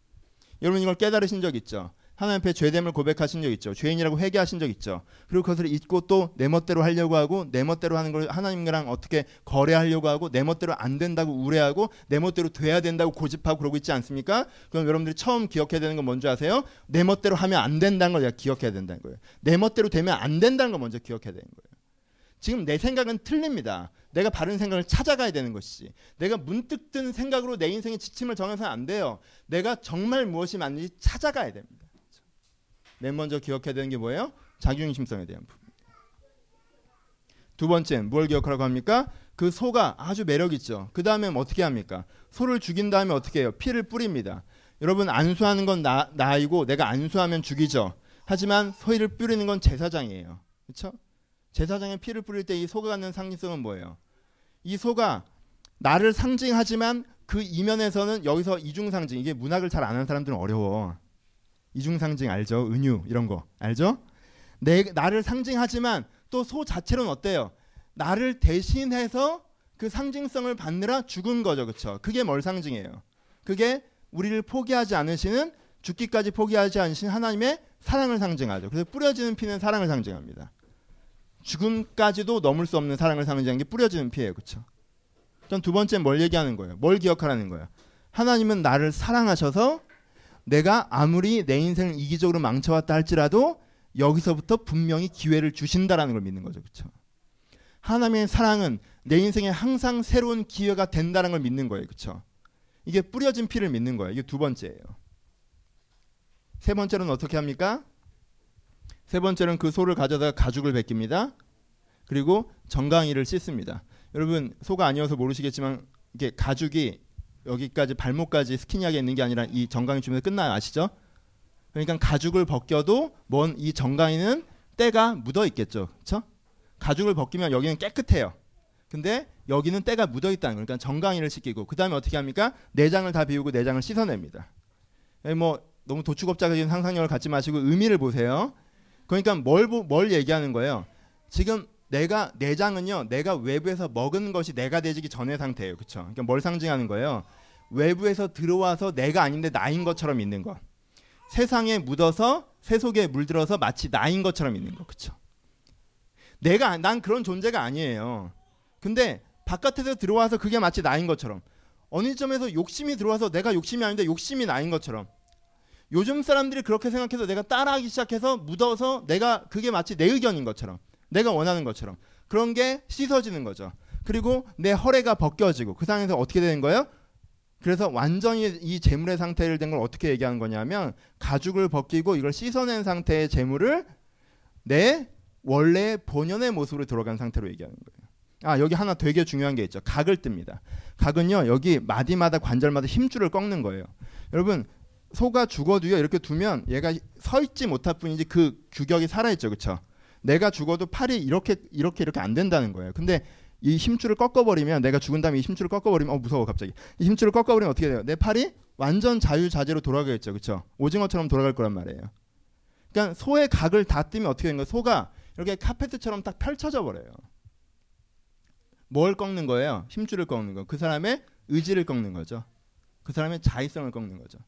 여러분 이걸 깨달으신 적 있죠? 하나님 앞에 죄됨을 고백하신 적 있죠. 죄인이라고 회개하신 적 있죠. 그리고 그것을 잊고 또 내 멋대로 하려고 하고 내 멋대로 하는 걸 하나님이랑 어떻게 거래하려고 하고 내 멋대로 안 된다고 우려하고 내 멋대로 돼야 된다고 고집하고 그러고 있지 않습니까? 그럼 여러분들이 처음 기억해야 되는 건 뭔지 아세요? 내 멋대로 하면 안 된다는 걸 내가 기억해야 된다는 거예요. 내 멋대로 되면 안 된다는 걸 먼저 기억해야 되는 거예요. 지금 내 생각은 틀립니다. 내가 바른 생각을 찾아가야 되는 것이지. 내가 문득 든 생각으로 내 인생의 지침을 정해서는 안 돼요. 내가 정말 무엇이 맞는지 찾아가야 됩니다. 맨 먼저 기억해야 되는 게 뭐예요? 자기중심성에 대한 부분. 두 번째는 뭘 기억하라고 합니까? 그 소가 아주 매력있죠. 그 다음에 어떻게 합니까? 소를 죽인 다음에 어떻게 해요? 피를 뿌립니다. 여러분 안수하는 건 나, 나이고 내가 안수하면 죽이죠. 하지만 소를 뿌리는 건 제사장이에요. 그렇죠? 제사장의 피를 뿌릴 때 이 소가 갖는 상징성은 뭐예요? 이 소가 나를 상징하지만 그 이면에서는 여기서 이중상징, 이게 문학을 잘 안 하는 사람들은 어려워. 이중상징 알죠? 은유 이런 거 알죠? 내, 나를 상징하지만 또 소 자체로는 어때요? 나를 대신해서 그 상징성을 받느라 죽은 거죠. 그렇죠? 그게 뭘 상징해요? 그게 우리를 포기하지 않으시는, 죽기까지 포기하지 않으신 하나님의 사랑을 상징하죠. 그래서 뿌려지는 피는 사랑을 상징합니다. 죽음까지도 넘을 수 없는 사랑을 상징하는 게 뿌려지는 피예요. 그렇죠? 그럼 두 번째 뭘 얘기하는 거예요? 뭘 기억하라는 거예요? 하나님은 나를 사랑하셔서 내가 아무리 내 인생을 이기적으로 망쳐왔다 할지라도 여기서부터 분명히 기회를 주신다라는 걸 믿는 거죠. 그렇죠? 하나님의 사랑은 내 인생에 항상 새로운 기회가 된다는 걸 믿는 거예요. 그렇죠? 이게 뿌려진 피를 믿는 거예요. 이게 두 번째예요. 세 번째는 어떻게 합니까? 세 번째는 그 소를 가져다가 가죽을 벗깁니다. 그리고 정강이를 씻습니다. 여러분 소가 아니어서 모르시겠지만 이게 가죽이 여기까지 발목까지 스키니하게 있는 게 아니라 이 정강이 주변에서 끝나요. 아시죠? 그러니까 가죽을 벗겨도 뭔 이 정강이는 때가 묻어 있겠죠. 그렇죠? 가죽을 벗기면 여기는 깨끗해요. 근데 여기는 때가 묻어 있다는 거예요. 그러니까 정강이를 씻기고 그 다음에 어떻게 합니까? 내장을 다 비우고 내장을 씻어냅니다. 뭐 너무 도축업자적인 상상력을 갖지 마시고 의미를 보세요. 그러니까 뭘, 뭘 얘기하는 거예요? 지금 내가 내장은요, 내가 외부에서 먹은 것이 내가 되기 전의 상태예요. 그렇죠? 그러니까 뭘 상징하는 거예요? 외부에서 들어와서 내가 아닌데 나인 것처럼 있는 것. 세상에 묻어서 새 속에 물들어서 마치 나인 것처럼 있는 것. 그렇죠? 내가 난 그런 존재가 아니에요. 근데 바깥에서 들어와서 그게 마치 나인 것처럼. 어느 점에서 욕심이 들어와서 내가 욕심이 아닌데 욕심이 나인 것처럼. 요즘 사람들이 그렇게 생각해서 내가 따라하기 시작해서 묻어서 내가 그게 마치 내 의견인 것처럼. 내가 원하는 것처럼 그런 게 씻어지는 거죠. 그리고 내 허례가 벗겨지고 그 상황에서 어떻게 되는 거예요? 그래서 완전히 이 재물의 상태를 된 걸 어떻게 얘기하는 거냐면 가죽을 벗기고 이걸 씻어낸 상태의 재물을 내 원래 본연의 모습으로 돌아간 상태로 얘기하는 거예요. 아 여기 하나 되게 중요한 게 있죠. 각을 뜹니다. 각은요 여기 마디마다 관절마다 힘줄을 꺾는 거예요. 여러분 소가 죽어도요 이렇게 두면 얘가 서 있지 못할 뿐이지 그 규격이 살아있죠. 그렇죠? 내가 죽어도 팔이 이렇게 이렇게 이렇게 안 된다는 거예요. 근데 이 힘줄을 꺾어버리면 내가 죽은 다음에 이 힘줄을 꺾어버리면 어 무서워 갑자기. 이 힘줄을 꺾어버리면 어떻게 돼요? 내 팔이 완전 자유자재로 돌아가겠죠. 그렇죠? 오징어처럼 돌아갈 거란 말이에요. 그러니까 소의 각을 다 뜨면 어떻게 되는 거예요? 소가 이렇게 카페트처럼 딱 펼쳐져 버려요. 뭘 꺾는 거예요? 힘줄을 꺾는 거. 그 사람의 의지를 꺾는 거죠. 그 사람의 자의성을 꺾는 거죠.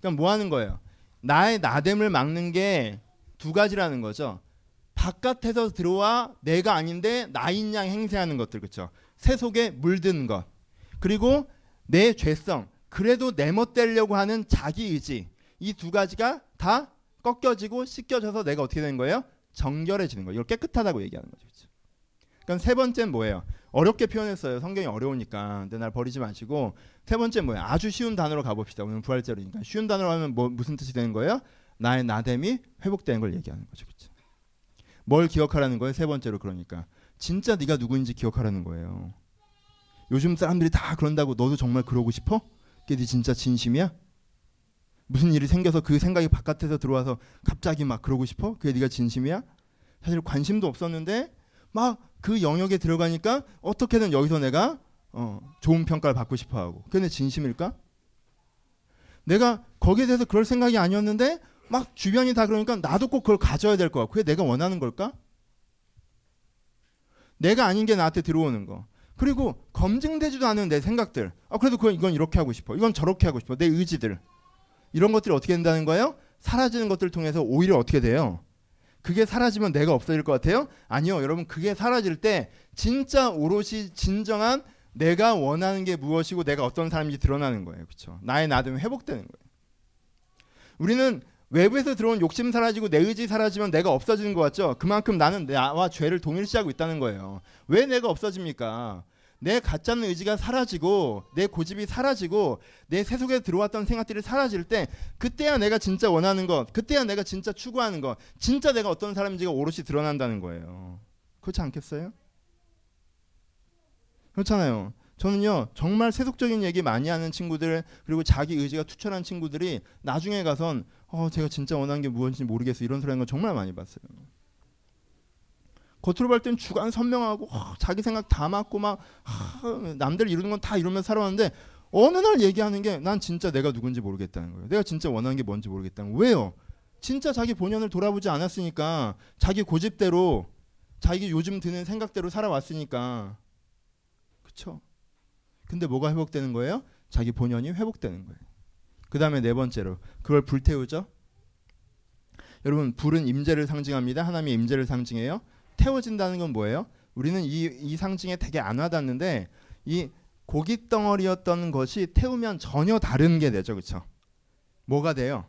그러니까 뭐 하는 거예요? 나의 나됨을 막는 게 두 가지라는 거죠. 바깥에서 들어와 내가 아닌데 나인 양 행세하는 것들, 그렇죠? 새 속에 물든 것. 그리고 내 죄성, 그래도 내 멋대려고 하는 자기 의지. 이 두 가지가 다 꺾여지고 씻겨져서 내가 어떻게 되는 거예요? 정결해지는 거예요. 이걸 깨끗하다고 얘기하는 거죠. 그렇죠? 그럼 세 번째는 뭐예요? 어렵게 표현했어요. 성경이 어려우니까. 근데 날 버리지 마시고. 세 번째 뭐예요? 아주 쉬운 단어로 가봅시다. 오늘 부활절이니까. 쉬운 단어로 하면 뭐, 무슨 뜻이 되는 거예요? 나의 나됨이 회복되는 걸 얘기하는 거죠. 그렇죠? 뭘 기억하라는 거예요? 세 번째로 그러니까. 진짜 네가 누구인지 기억하라는 거예요. 요즘 사람들이 다 그런다고 너도 정말 그러고 싶어? 그게 네 진짜 진심이야? 무슨 일이 생겨서 그 생각이 바깥에서 들어와서 갑자기 막 그러고 싶어? 그게 네가 진심이야? 사실 관심도 없었는데 막 그 영역에 들어가니까 어떻게든 여기서 내가 어, 좋은 평가를 받고 싶어하고. 그게 내 진심일까? 내가 거기에 대해서 그럴 생각이 아니었는데 막 주변이 다 그러니까 나도 꼭 그걸 가져야 될 것 같고. 그게 내가 원하는 걸까? 내가 아닌 게 나한테 들어오는 거. 그리고 검증되지도 않은 내 생각들. 아 그래도 그건 이건 이렇게 하고 싶어. 이건 저렇게 하고 싶어. 내 의지들. 이런 것들이 어떻게 된다는 거예요? 사라지는 것들을 통해서 오히려 어떻게 돼요? 그게 사라지면 내가 없어질 것 같아요? 아니요. 여러분 그게 사라질 때 진짜 오롯이 진정한 내가 원하는 게 무엇이고 내가 어떤 사람인지 드러나는 거예요. 그렇죠? 나의 나됨이 회복되는 거예요. 우리는 외부에서 들어온 욕심 사라지고 내 의지 사라지면 내가 없어지는 것 같죠? 그만큼 나는 나와 죄를 동일시하고 있다는 거예요. 왜 내가 없어집니까? 내 가짜는 의지가 사라지고 내 고집이 사라지고 내 세속에 들어왔던 생각들이 사라질 때 그때야 내가 진짜 원하는 것, 그때야 내가 진짜 추구하는 것, 진짜 내가 어떤 사람인지가 오롯이 드러난다는 거예요. 그렇지 않겠어요? 그렇잖아요. 저는요 정말 세속적인 얘기 많이 하는 친구들 그리고 자기 의지가 투철한 친구들이 나중에 가선 어, 제가 진짜 원하는 게 무엇인지 모르겠어 이런 소리 하는 걸 정말 많이 봤어요. 겉으로 볼 땐 주관 선명하고 어, 자기 생각 다 맞고 막 어, 남들 이루는 건 다 이러면서 살아왔는데 어느 날 얘기하는 게 난 진짜 내가 누군지 모르겠다는 거예요. 내가 진짜 원하는 게 뭔지 모르겠다는 거예요. 왜요? 진짜 자기 본연을 돌아보지 않았으니까 자기 고집대로 자기 요즘 드는 생각대로 살아왔으니까. 그쵸? 근데 뭐가 회복되는 거예요? 자기 본연이 회복되는 거예요. 그 다음에 네 번째로 그걸 불태우죠. 여러분 불은 임재를 상징합니다. 하나님의 임재를 상징해요. 태워진다는 건 뭐예요? 우리는 이, 이 상징에 되게 안 와닿는데 이 고깃덩어리였던 것이 태우면 전혀 다른 게 되죠. 그렇죠? 뭐가 돼요?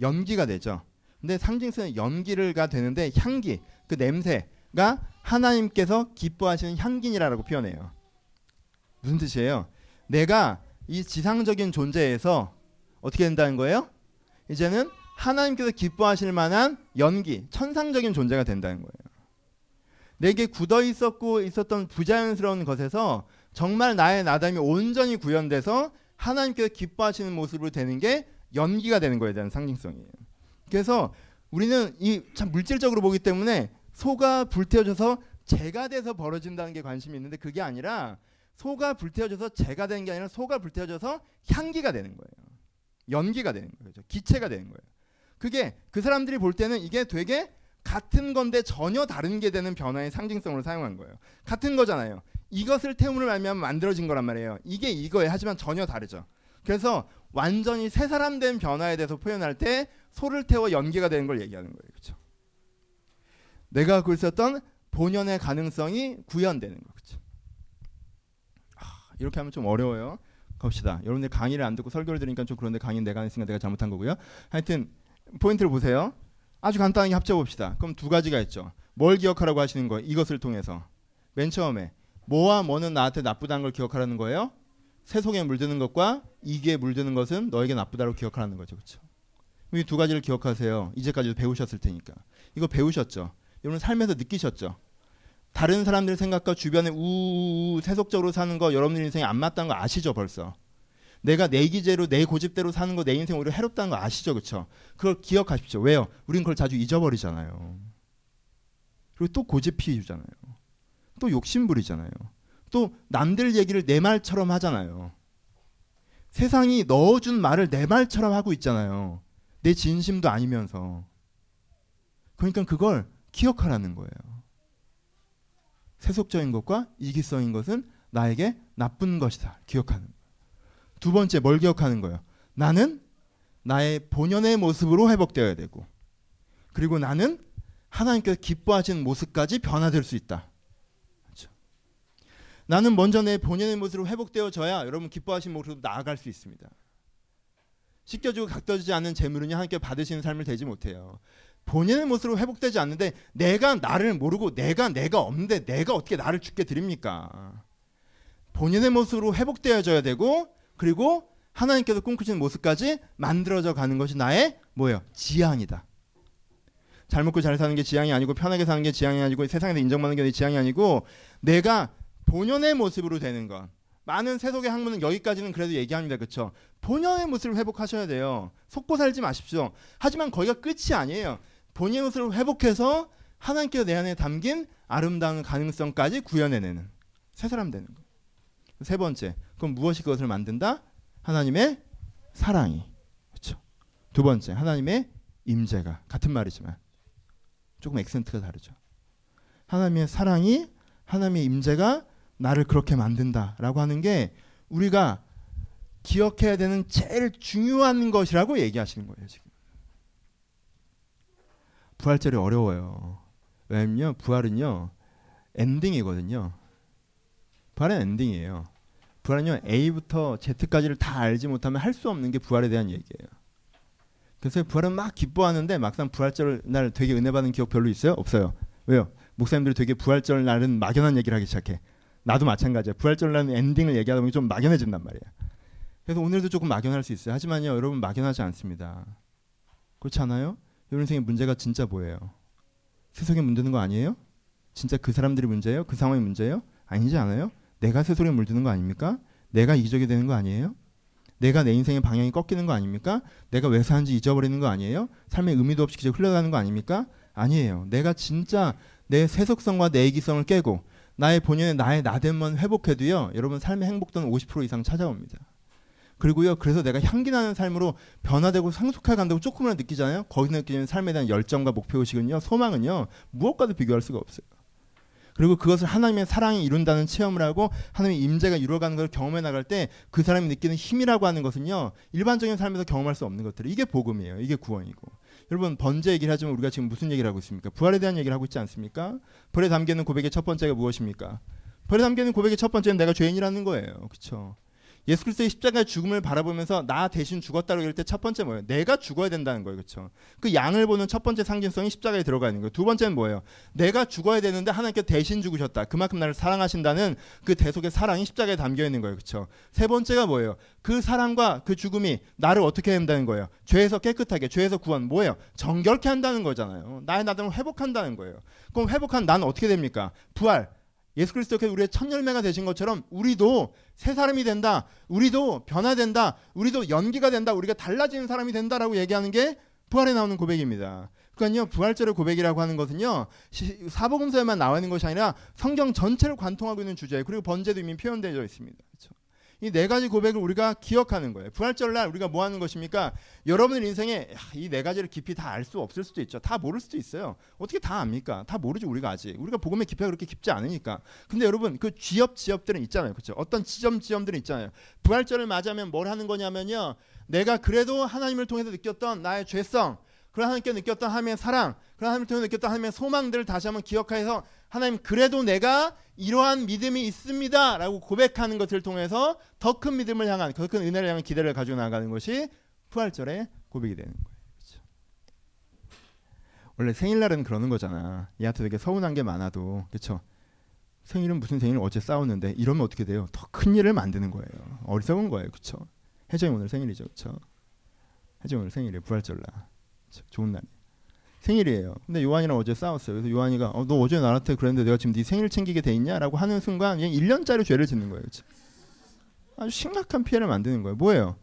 연기가 되죠. 근데 상징스는 연기가 되는데 향기, 그 냄새가 하나님께서 기뻐하시는 향기니라고 표현해요. 무슨 뜻이에요? 내가 이 지상적인 존재에서 어떻게 된다는 거예요? 이제는 하나님께서 기뻐하실 만한 연기, 천상적인 존재가 된다는 거예요. 내게 굳어 있었고 있었던 부자연스러운 것에서 정말 나의 나됨이 온전히 구현돼서 하나님께서 기뻐하시는 모습으로 되는 게 연기가 되는 거에 대한 상징성이에요. 그래서 우리는 이 참 물질적으로 보기 때문에 소가 불태워져서 재가 돼서 벌어진다는 게 관심이 있는데 그게 아니라 소가 불태워져서 재가 되는 게 아니라 소가 불태워져서 향기가 되는 거예요. 연기가 되는 거예요. 기체가 되는 거예요. 그게 그 사람들이 볼 때는 이게 되게 같은 건데 전혀 다른 게 되는 변화의 상징성으로 사용한 거예요. 같은 거잖아요. 이것을 태움을 말미암아 만들어진 거란 말이에요. 이게 이거예요. 하지만 전혀 다르죠. 그래서 완전히 새 사람 된 변화에 대해서 표현할 때 소를 태워 연기가 되는 걸 얘기하는 거예요. 그렇죠? 내가 갖고 있었던 본연의 가능성이 구현되는 거죠. 그렇죠? 이렇게 하면 좀 어려워요. 갑시다. 여러분들 강의를 안 듣고 설교를 들으니까 좀 그런데 강의는 내가 안 했으니까 내가 잘못한 거고요. 하여튼 포인트를 보세요. 아주 간단하게 합쳐봅시다. 그럼 두 가지가 있죠. 뭘 기억하라고 하시는 거예요? 이것을 통해서. 맨 처음에 뭐와 뭐는 나한테 나쁘다는 걸 기억하라는 거예요. 새 속에 물드는 것과 이게 물드는 것은 너에게 나쁘다고 기억하라는 거죠. 그렇죠? 이 두 가지를 기억하세요. 이제까지도 배우셨을 테니까. 이거 배우셨죠? 여러분 삶에서 느끼셨죠? 다른 사람들 생각과 주변에 우우우 세속적으로 사는 거 여러분들 인생에 안 맞다는 거 아시죠? 벌써 내가 내 기재로 내 고집대로 사는 거 내 인생 오히려 해롭다는 거 아시죠? 그렇죠? 그걸 기억하십시오. 왜요? 우린 그걸 자주 잊어버리잖아요. 그리고 또 고집 피우잖아요. 또 욕심 부리잖아요. 또 남들 얘기를 내 말처럼 하잖아요. 세상이 넣어준 말을 내 말처럼 하고 있잖아요. 내 진심도 아니면서. 그러니까 그걸 기억하라는 거예요. 세속적인 것과 이기성인 것은 나에게 나쁜 것이다. 기억하는 거예요. 두 번째, 뭘 기억하는 거예요? 나는 나의 본연의 모습으로 회복되어야 되고, 그리고 나는 하나님께서 기뻐하시는 모습까지 변화될 수 있다. 그렇죠? 나는 먼저 내 본연의 모습으로 회복되어져야 여러분 기뻐하시는 모습으로 나아갈 수 있습니다. 씻겨주고 닦아주지 않는 재물은요, 하나님께 받으시는 삶을 되지 못해요. 본연의 모습으로 회복되지 않는데 내가 나를 모르고 내가 내가 없는데 내가 어떻게 나를 주께 드립니까? 본연의 모습으로 회복되어져야 되고, 그리고 하나님께서 꿈꾸시는 모습까지 만들어져 가는 것이 나의 뭐예요? 지향이다. 잘 먹고 잘 사는 게 지향이 아니고, 편하게 사는 게 지향이 아니고, 세상에서 인정받는 게 지향이 아니고, 내가 본연의 모습으로 되는 것. 많은 세속의 학문은 여기까지는 그래도 얘기합니다. 그렇죠? 본연의 모습을 회복하셔야 돼요. 속고 살지 마십시오. 하지만 거기가 끝이 아니에요. 본연의 모습을 회복해서 하나님께서 내 안에 담긴 아름다운 가능성까지 구현해내는 새 사람 되는 것. 세 번째, 그럼 무엇이 그것을 만든다? 하나님의 사랑이. 그렇죠? 두 번째, 하나님의 임재가. 같은 말이지만 조금 액센트가 다르죠. 하나님의 사랑이, 하나님의 임재가 나를 그렇게 만든다라고 하는 게 우리가 기억해야 되는 제일 중요한 것이라고 얘기하시는 거예요. 지금 부활절이 어려워요. 왜냐면 부활은요 엔딩이거든요. 부활은 엔딩이에요. 부활은요 A부터 Z까지를 다 알지 못하면 할 수 없는 게 부활에 대한 얘기예요. 그래서 부활은 막 기뻐하는데 막상 부활절 날 되게 은혜 받은 기억 별로 있어요? 없어요. 왜요? 목사님들이 되게 부활절 날은 막연한 얘기를 하기 시작해. 나도 마찬가지야. 부활절 날은 엔딩을 얘기하다 보니 좀 막연해진단 말이야. 그래서 오늘도 조금 막연할 수 있어요. 하지만요 여러분 막연하지 않습니다. 그렇지 않아요? 여러분 인생의 문제가 진짜 뭐예요? 세상에 물드는 거 아니에요? 진짜 그 사람들이 문제예요? 그 상황이 문제예요? 아니지 않아요? 내가 세상에 물드는 거 아닙니까? 내가 이기적이 되는 거 아니에요? 내가 내 인생의 방향이 꺾이는 거 아닙니까? 내가 왜 사는지 잊어버리는 거 아니에요? 삶의 의미도 없이 그냥 흘러가는 거 아닙니까? 아니에요. 내가 진짜 내 세속성과 내 이기성을 깨고 나의 본연의 나의 나됨만 회복해도요. 여러분 삶의 행복도는 오십 퍼센트 이상 찾아옵니다. 그리고요. 그래서 내가 향기나는 삶으로 변화되고 상속해 간다고 조금이라도 느끼잖아요. 거기서 느끼는 삶에 대한 열정과 목표의식은요. 소망은요. 무엇과도 비교할 수가 없어요. 그리고 그것을 하나님의 사랑이 이룬다는 체험을 하고 하나님의 임재가 이루어가는 것을 경험해 나갈 때 그 사람이 느끼는 힘이라고 하는 것은요. 일반적인 삶에서 경험할 수 없는 것들. 이게 복음이에요. 이게 구원이고. 여러분 번제 얘기를 하지만 우리가 지금 무슨 얘기를 하고 있습니까? 부활에 대한 얘기를 하고 있지 않습니까? 부활에 담겨있는 고백의 첫 번째가 무엇입니까? 부활에 담겨있는 고백의 첫 번째는 내가 죄인이라는 거예요. 그렇죠? 예수 그리스도의 십자가의 죽음을 바라보면서 나 대신 죽었다고 할 때 첫 번째 뭐예요? 내가 죽어야 된다는 거예요. 그렇죠? 그 양을 보는 첫 번째 상징성이 십자가에 들어가 있는 거예요. 두 번째는 뭐예요? 내가 죽어야 되는데 하나님께서 대신 죽으셨다. 그만큼 나를 사랑하신다는 그 대속의 사랑이 십자가에 담겨 있는 거예요. 그렇죠? 세 번째가 뭐예요? 그 사랑과 그 죽음이 나를 어떻게 한다는 거예요? 죄에서 깨끗하게, 죄에서 구원, 뭐예요? 정결케 한다는 거잖아요. 나의 나됨을 회복한다는 거예요. 그럼 회복한 난 어떻게 됩니까? 부활. 예수 그리스도께서 우리의 첫 열매가 되신 것처럼 우리도 새 사람이 된다. 우리도 변화된다. 우리도 연기가 된다. 우리가 달라지는 사람이 된다라고 얘기하는 게 부활에 나오는 고백입니다. 그러니까요. 부활절의 고백이라고 하는 것은요. 사복음서에만 나와 있는 것이 아니라 성경 전체를 관통하고 있는 주제예요. 그리고 번제도 이미 표현되어 있습니다. 그렇죠? 이 네 가지 고백을 우리가 기억하는 거예요. 부활절날 우리가 뭐 하는 것입니까? 여러분들 인생에 이 네 가지를 깊이 다 알 수 없을 수도 있죠. 다 모를 수도 있어요. 어떻게 다 압니까? 다 모르죠. 우리가 아직. 우리가 복음의 깊이가 그렇게 깊지 않으니까. 근데 여러분 그 지엽 지엽들은 있잖아요. 그렇죠? 어떤 지점 지점들은 있잖아요. 부활절을 맞이하면 뭘 하는 거냐면요. 내가 그래도 하나님을 통해서 느꼈던 나의 죄성, 그런 하나님께 느꼈던 하나님의 사랑, 그런 하나님을 통해 느꼈던 하나님의 소망들을 다시 한번 기억해서 하나님 그래도 내가 이러한 믿음이 있습니다 라고 고백하는 것을 통해서 더 큰 믿음을 향한, 더 큰 은혜를 향한 기대를 가지고 나아가는 것이 부활절의 고백이 되는 거예요. 그렇죠? 원래 생일날은 그러는 거잖아. 얘한테 되게 서운한 게 많아도, 그렇죠? 생일은 무슨 생일, 어제 싸웠는데 이러면 어떻게 돼요? 더 큰 일을 만드는 거예요. 어리석은 거예요. 그렇죠? 혜정이 오늘 생일이죠. 그렇죠? 혜정이 오늘 생일이에요. 부활절날. 좋은 날이에요. 생일이에요. 근데 요한이랑 어제 싸웠어요. 그래서 요한이가 어, 너 어제 나한테 그랬는데 내가 지금 네 생일 챙기게 돼 있냐? 라고 하는 순간 그냥 일 년짜리 죄를 짓는 거예요. 그치? 아주 심각한 피해를 만드는 거예요. 뭐예요?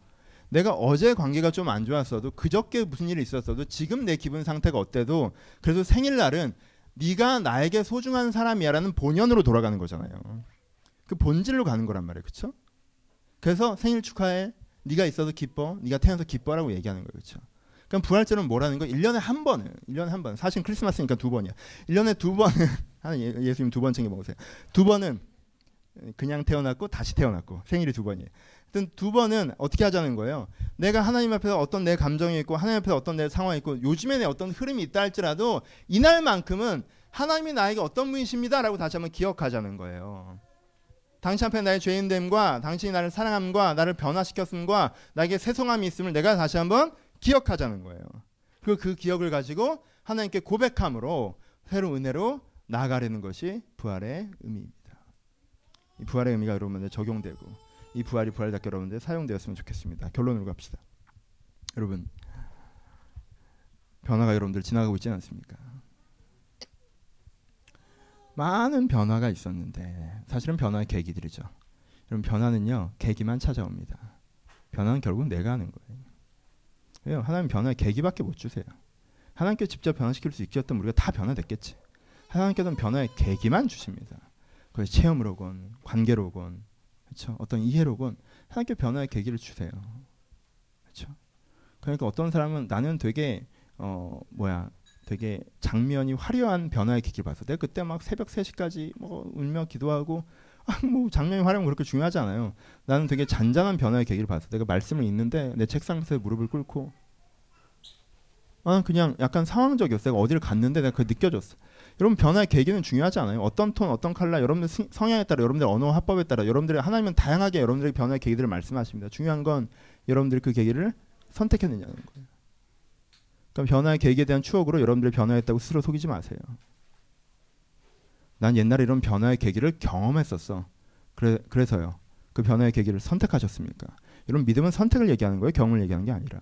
내가 어제 관계가 좀 안 좋았어도 그저께 무슨 일이 있었어도 지금 내 기분 상태가 어때도 그래도 생일날은 네가 나에게 소중한 사람이야 라는 본연으로 돌아가는 거잖아요. 그 본질로 가는 거란 말이에요. 그쵸? 그래서 생일 축하해. 네가 있어서 기뻐. 네가 태어나서 기뻐라고 얘기하는 거예요. 그쵸? 그럼 부활절은 뭐라는 거? 일 년에 한 번은, 일 년에 한 번. 사실 크리스마스니까 두 번이야. 일 년에 두 번은 하나 예, 예수님 두 번 챙겨 먹으세요. 두 번은 그냥 태어났고 다시 태어났고 생일이 두 번이에요. 하여튼 두 번은 어떻게 하자는 거예요. 내가 하나님 앞에서 어떤 내 감정이 있고 하나님 앞에서 어떤 내 상황이 있고 요즘에 내 어떤 흐름이 있다 할지라도 이날만큼은 하나님이 나에게 어떤 분이십니다 라고 다시 한번 기억하자는 거예요. 당신 앞에 나의 죄인됨과 당신이 나를 사랑함과 나를 변화시켰음과 나에게 죄송함이 있음을 내가 다시 한번 기억하자는 거예요. 그리고 그 기억을 가지고 하나님께 고백함으로 새로운 은혜로 나아가려는 것이 부활의 의미입니다. 이 부활의 의미가 여러분들 적용되고 이 부활이 부활답게 여러분들 사용되었으면 좋겠습니다. 결론으로 갑시다. 여러분, 변화가 여러분들 지나가고 있지 않습니까? 많은 변화가 있었는데 사실은 변화의 계기들이죠. 여러분, 변화는요 계기만 찾아옵니다. 변화는 결국 내가 하는 거예요. 왜요? 하나님 변화의 계기밖에 못 주세요. 하나님께 직접 변화시킬 수 있겠던 우리가 다 변화됐겠지. 하나님께서는 변화의 계기만 주십니다. 그게 체험으로건 관계로건 그렇죠? 어떤 이해로건 하나님께 변화의 계기를 주세요. 그렇죠? 그러니까 어떤 사람은 나는 되게 어 뭐야 되게 장면이 화려한 변화의 계기를 봤어. 내가 그때 막 새벽 세 시까지 뭐 울며 기도하고 아 뭐 장면이 화려한 건 그렇게 중요하지 않아요. 나는 되게 잔잔한 변화의 계기를 봤어. 내가 말씀을 읽는데 내 책상에서 무릎을 꿇고 아 그냥 약간 상황적이었어요. 내가 어디를 갔는데 내가 그걸 느껴졌어. 여러분, 변화의 계기는 중요하지 않아요. 어떤 톤, 어떤 칼라, 여러분들 성향에 따라, 여러분들 언어 화법에 따라, 여러분들의 하나님은 다양하게 여러분들의 변화의 계기들을 말씀하십니다. 중요한 건 여러분들이 그 계기를 선택했느냐는 거예요. 그러니까 변화의 계기에 대한 추억으로 여러분들이 변화했다고 스스로 속이지 마세요. 난 옛날에 이런 변화의 계기를 경험했었어. 그래, 그래서요. 그 변화의 계기를 선택하셨습니까? 여러분, 믿음은 선택을 얘기하는 거예요. 경험을 얘기하는 게 아니라.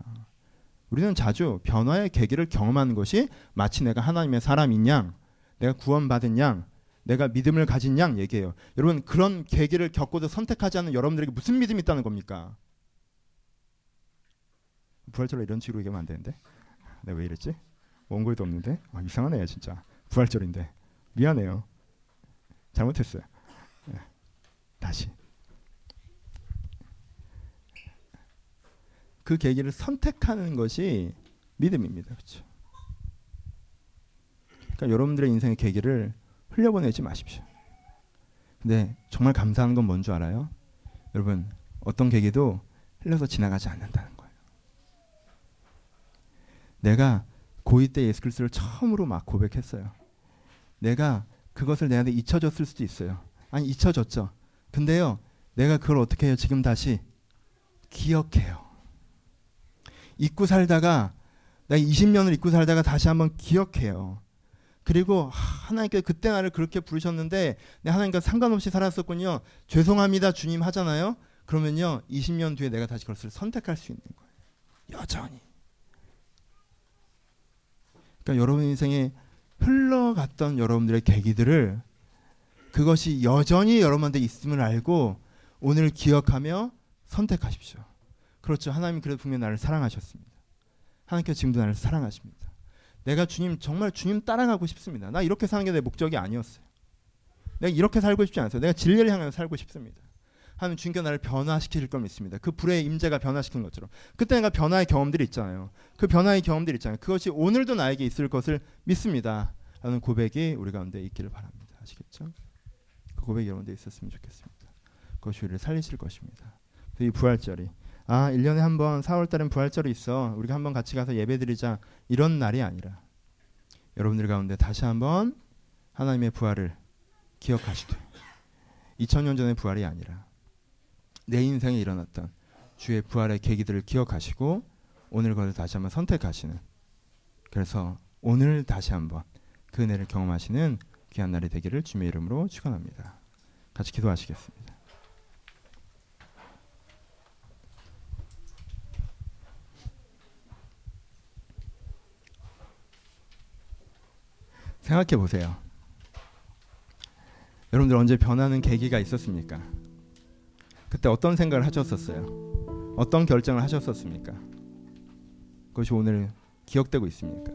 우리는 자주 변화의 계기를 경험하는 것이 마치 내가 하나님의 사람인 양, 내가 구원받은 양, 내가 믿음을 가진 양 얘기해요. 여러분, 그런 계기를 겪고도 선택하지 않는 여러분들에게 무슨 믿음이 있다는 겁니까? 부활절로 이런 식으로 얘기하면 안 되는데. 내가 왜 이랬지? 원고에도 없는데. 아, 이상하네 진짜. 부활절인데. 미안해요. 잘못했어요. 네. 다시. 그 계기를 선택하는 것이 믿음입니다. 그렇죠? 그러니까 여러분들의 인생의 계기를 흘려보내지 마십시오. 근데 정말 감사한 건 뭔 줄 알아요? 여러분, 어떤 계기도 흘려서 지나가지 않는다는 거예요. 내가 고이 때 예수 그리스도를 처음으로 막 고백했어요. 내가 그것을 내한테 잊혀졌을 수도 있어요. 아니, 잊혀졌죠. 근데요, 내가 그걸 어떻게 해요? 지금 다시 기억해요. 잊고 살다가, 내가 이십 년을 잊고 살다가 다시 한번 기억해요. 그리고 하나님께서 그때 나를 그렇게 부르셨는데 내가 하나님과 상관없이 살았었군요. 죄송합니다 주님 하잖아요. 그러면요 이십 년 뒤에 내가 다시 그것을 선택할 수 있는 거예요. 여전히. 그러니까 여러분 인생에 흘러갔던 여러분들의 계기들을 그것이 여전히 여러분한테 있음을 알고 오늘 기억하며 선택하십시오. 그렇죠. 하나님이 그래도 분명히 나를 사랑하셨습니다. 하나님께서 지금도 나를 사랑하십니다. 내가 주님 정말 주님 따라가고 싶습니다. 나 이렇게 사는 게 내 목적이 아니었어요. 내가 이렇게 살고 싶지 않았어요. 내가 진리를 향해서 살고 싶습니다. 하면 주님께서 나를 변화시킬 걸 믿습니다. 그 불의 임재가 변화시킨 것처럼 그때 내가 변화의 경험들이 있잖아요. 그 변화의 경험들이 있잖아요. 그것이 오늘도 나에게 있을 것을 믿습니다. 라는 고백이 우리 가운데 있기를 바랍니다. 아시겠죠? 그 고백이 여러분들 있었으면 좋겠습니다. 그것이 우리를 살리실 것입니다. 이 부활절이 아, 일 년에 한 번 사월달엔 부활절이 있어. 우리가 한번 같이 가서 예배드리자. 이런 날이 아니라 여러분들 가운데 다시 한번 하나님의 부활을 기억하시되 이천 년 전의 부활이 아니라 내 인생에 일어났던 주의 부활의 계기들을 기억하시고 오늘 그것을 다시 한번 선택하시는, 그래서 오늘 다시 한번 그 은혜를 경험하시는 귀한 날이 되기를 주님의 이름으로 축원합니다. 같이 기도하시겠습니다. 생각해 보세요. 여러분들 언제 변하는 계기가 있었습니까? 그때 어떤 생각을 하셨었어요? 어떤 결정을 하셨었습니까? 그것이 오늘 기억되고 있습니까?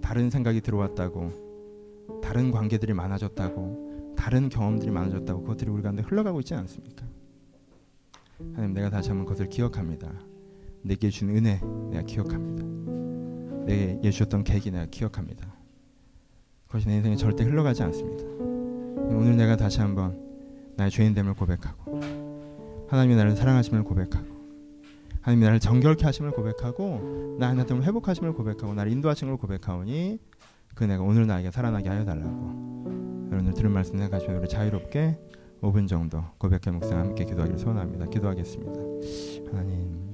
다른 생각이 들어왔다고, 다른 관계들이 많아졌다고, 다른 경험들이 많아졌다고 그것들이 우리 가운데 흘러가고 있지 않습니까? 하나님, 내가 다시 한번 그것을 기억합니다. 내게 주신 은혜 내가 기억합니다. 내게 주셨던 계기 내가 기억합니다. 그것이 내 인생에 절대 흘러가지 않습니다. 오늘 내가 다시 한번 나의 죄인됨을 고백하고, 하나님이 나를 사랑하심을 고백하고, 하나님이 나를 정결케 하심을 고백하고, 나 하나 때문에 회복하심을 고백하고, 나를 인도하심을 고백하오니 그 내가 오늘 나에게 살아나게 하여 달라고. 오늘 들은 말씀을 가지고 우리 자유롭게 오 분 정도 고백의 묵상 함께 기도하기를 소원합니다. 기도하겠습니다. 하나님,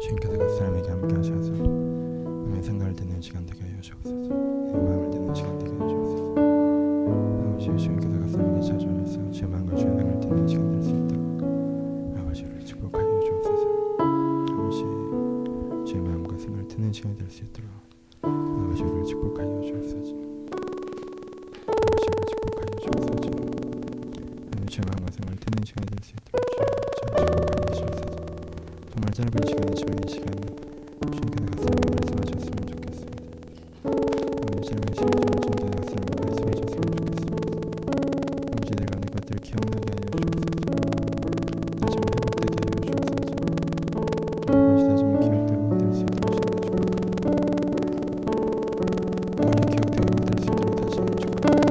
주님께서 각 사람에게 함께 하셔서 남의 생각을 듣는 시간 되게 하여 주옵소서. 내 마음을 듣는 시간 되게 하여 주옵소서. 아버지, 주님께서 각 사람에게 찾아와서 제 마음과 주의 생각을 듣는 시간 될 수 있도록 아버지를 축복하여 주옵소서. 아버지, 제 마음과 생각을 듣는 시간이 될 수 있도록 아버지를 축복하여 주옵소서. 아버지를 축복하여 주옵소서. 제 마음과 생각을 듣는 시간이 될 수 있도록 축복하여 주옵소서. 정말 짧은 시간이지만 이 시간 주님께서 각 사람에게 말씀하셨으면 좋겠습니다. 오늘 짧은 시간이지만 주님께서 각 사람에게 말씀하셨으면 좋겠습니다. 아버지, 내가 내 것들을 기억나게 하여 주옵소서. 다시 한번 회복되게 하여 주옵소서. 내 것이 다시 한번 기억되고 될 수 있도록 축복합니다. 오늘 기억되고 될 수 있도록 다시 한번 축복합니다.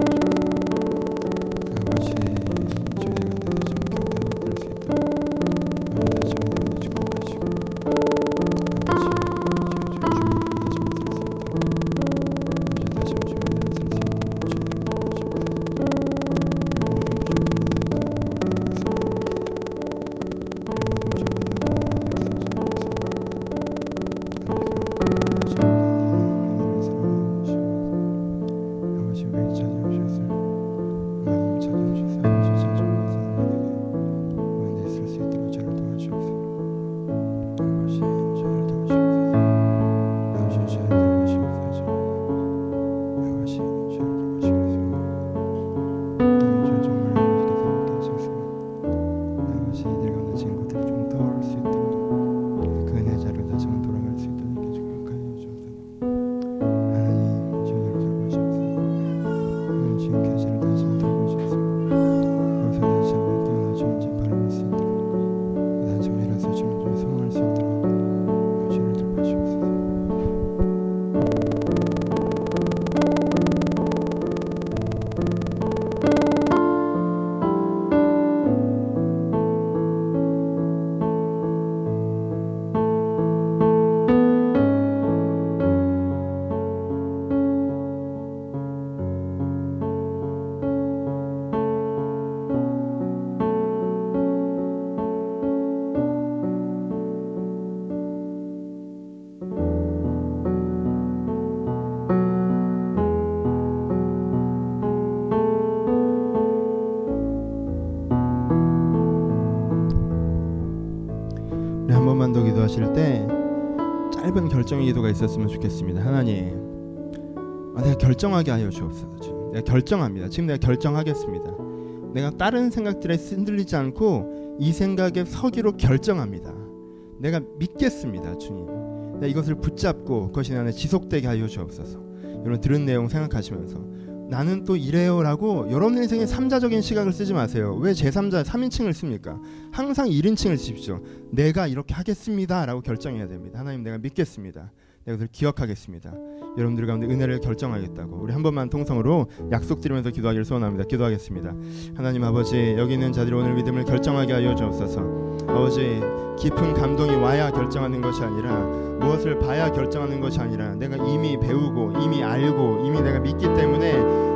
아버지, 주님께서 다시 한번 기억되고 될 수 있도록 기도하실 때 짧은 결정의 기도가 있었으면 좋겠습니다. 하나님, 아, 내가 결정하게 하여 주옵소서. 내가 결정합니다. 지금 내가 결정하겠습니다. 내가 다른 생각들에 흔들리지 않고 이 생각에 서기로 결정합니다. 내가 믿겠습니다. 주님, 내가 이것을 붙잡고 그것이 내 안에 지속되게 하여 주옵소서. 여러분 들은 내용 생각하시면서 나는 또 이래요라고 여러분 인생에 삼자적인 시각을 쓰지 마세요. 왜 제삼자 삼인칭을 씁니까? 항상 일인칭을 쓰십시오. 내가 이렇게 하겠습니다 라고 결정해야 됩니다. 하나님, 내가 믿겠습니다. 내가 그것을 기억하겠습니다. 여러분들 가운데 은혜를 결정하겠다고 우리 한 번만 통성으로 약속드리면서 기도하기를 소원합니다. 기도하겠습니다. 하나님 아버지, 여기 있는 자들이 오늘 믿음을 결정하게 하여 주옵소서. 아버지, 깊은 감동이 와야 결정하는 것이 아니라, 무엇을 봐야 결정하는 것이 아니라, 내가 이미 배우고 이미 알고 이미 내가 믿기 때문에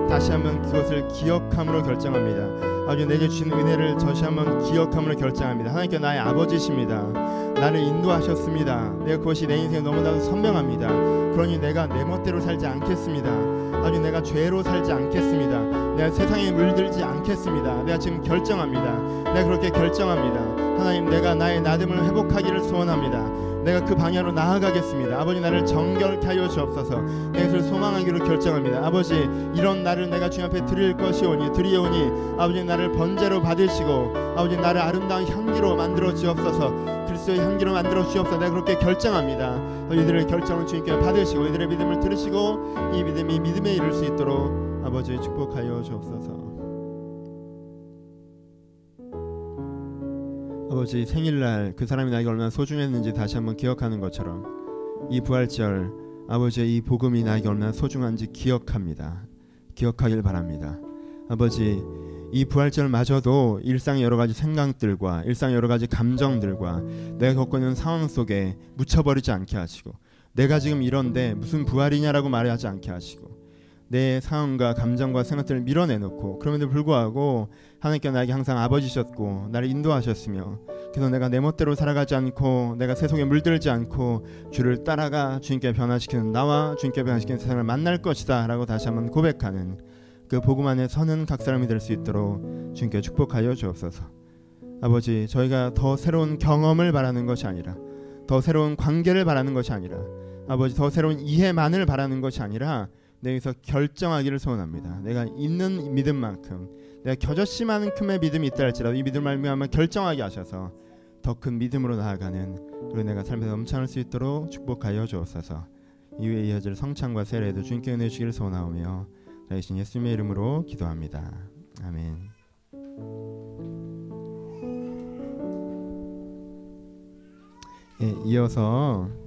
다시 한번 그것을 기억함으로 결정합니다. 아버지, 내게 주신 은혜를 다시 한번 기억함으로 결정합니다. 하나님께서 나의 아버지십니다. 나를 인도하셨습니다. 내가 그것이 내 인생에 너무나도 선명합니다. 그러니 내가 내 멋대로 살지 않겠습니다. 아버지, 내가 죄로 살지 않겠습니다. 내가 세상에 물들지 않겠습니다. 내가 지금 결정합니다. 내가 그렇게 결정합니다. 하나님, 내가 나의 나됨을 회복하기를 소원합니다. 내가 그 방향으로 나아가겠습니다. 아버지, 나를 정결케 하여 주옵소서. 내가 그를 소망하기로 결정합니다. 아버지, 이런 나를 내가 주님 앞에 드릴 것이오니 드리오니 아버지, 나를 번제로 받으시고 아버지, 나를 아름다운 향기로 만들어 주옵소서. 그리스도의 향기로 만들어 주옵소서. 내가 그렇게 결정합니다. 이들의 결정을 주님께 받으시고 이들의 믿음을 들으시고 이 믿음이 믿음에 이를 수 있도록 아버지 축복하여 주옵소서. 아버지, 생일날 그 사람이 나에게 얼마나 소중했는지 다시 한번 기억하는 것처럼 이 부활절 아버지의 이 복음이 나에게 얼마나 소중한지 기억합니다. 기억하길 바랍니다. 아버지, 이 부활절마저도 일상의 여러 가지 생각들과 일상의 여러 가지 감정들과 내가 겪고 있는 상황 속에 묻혀버리지 않게 하시고, 내가 지금 이런데 무슨 부활이냐라고 말하지 않게 하시고, 내 상황과 감정과 생각들을 밀어내놓고, 그럼에도 불구하고 하나님께서 나에게 항상 아버지셨고 나를 인도하셨으며, 그래서 내가 내 멋대로 살아가지 않고 내가 세속에 물들지 않고 주를 따라가 주님께 변화시키는 나와 주님께 변화시키는 세상을 만날 것이다 라고 다시 한번 고백하는 그 복음 안에 서는 각 사람이 될 수 있도록 주님께 축복하여 주옵소서. 아버지, 저희가 더 새로운 경험을 바라는 것이 아니라, 더 새로운 관계를 바라는 것이 아니라, 아버지 더 새로운 이해만을 바라는 것이 아니라 내게서 결정하기를 소원합니다. 내가 있는 믿음만큼, 내가 겨자씨만큼의 믿음이 있다 할지라도 이 믿음을 말미암아 결정하게 하셔서 더 큰 믿음으로 나아가는, 그리고 내가 삶에서 넘쳐날 수 있도록 축복하여 주옵소서. 이후에 이어질 성찬과 세례에도 주님께 은혜 주시기를 소원하오며 저희 신 예수님의 이름으로 기도합니다. 아멘. 예, 이어서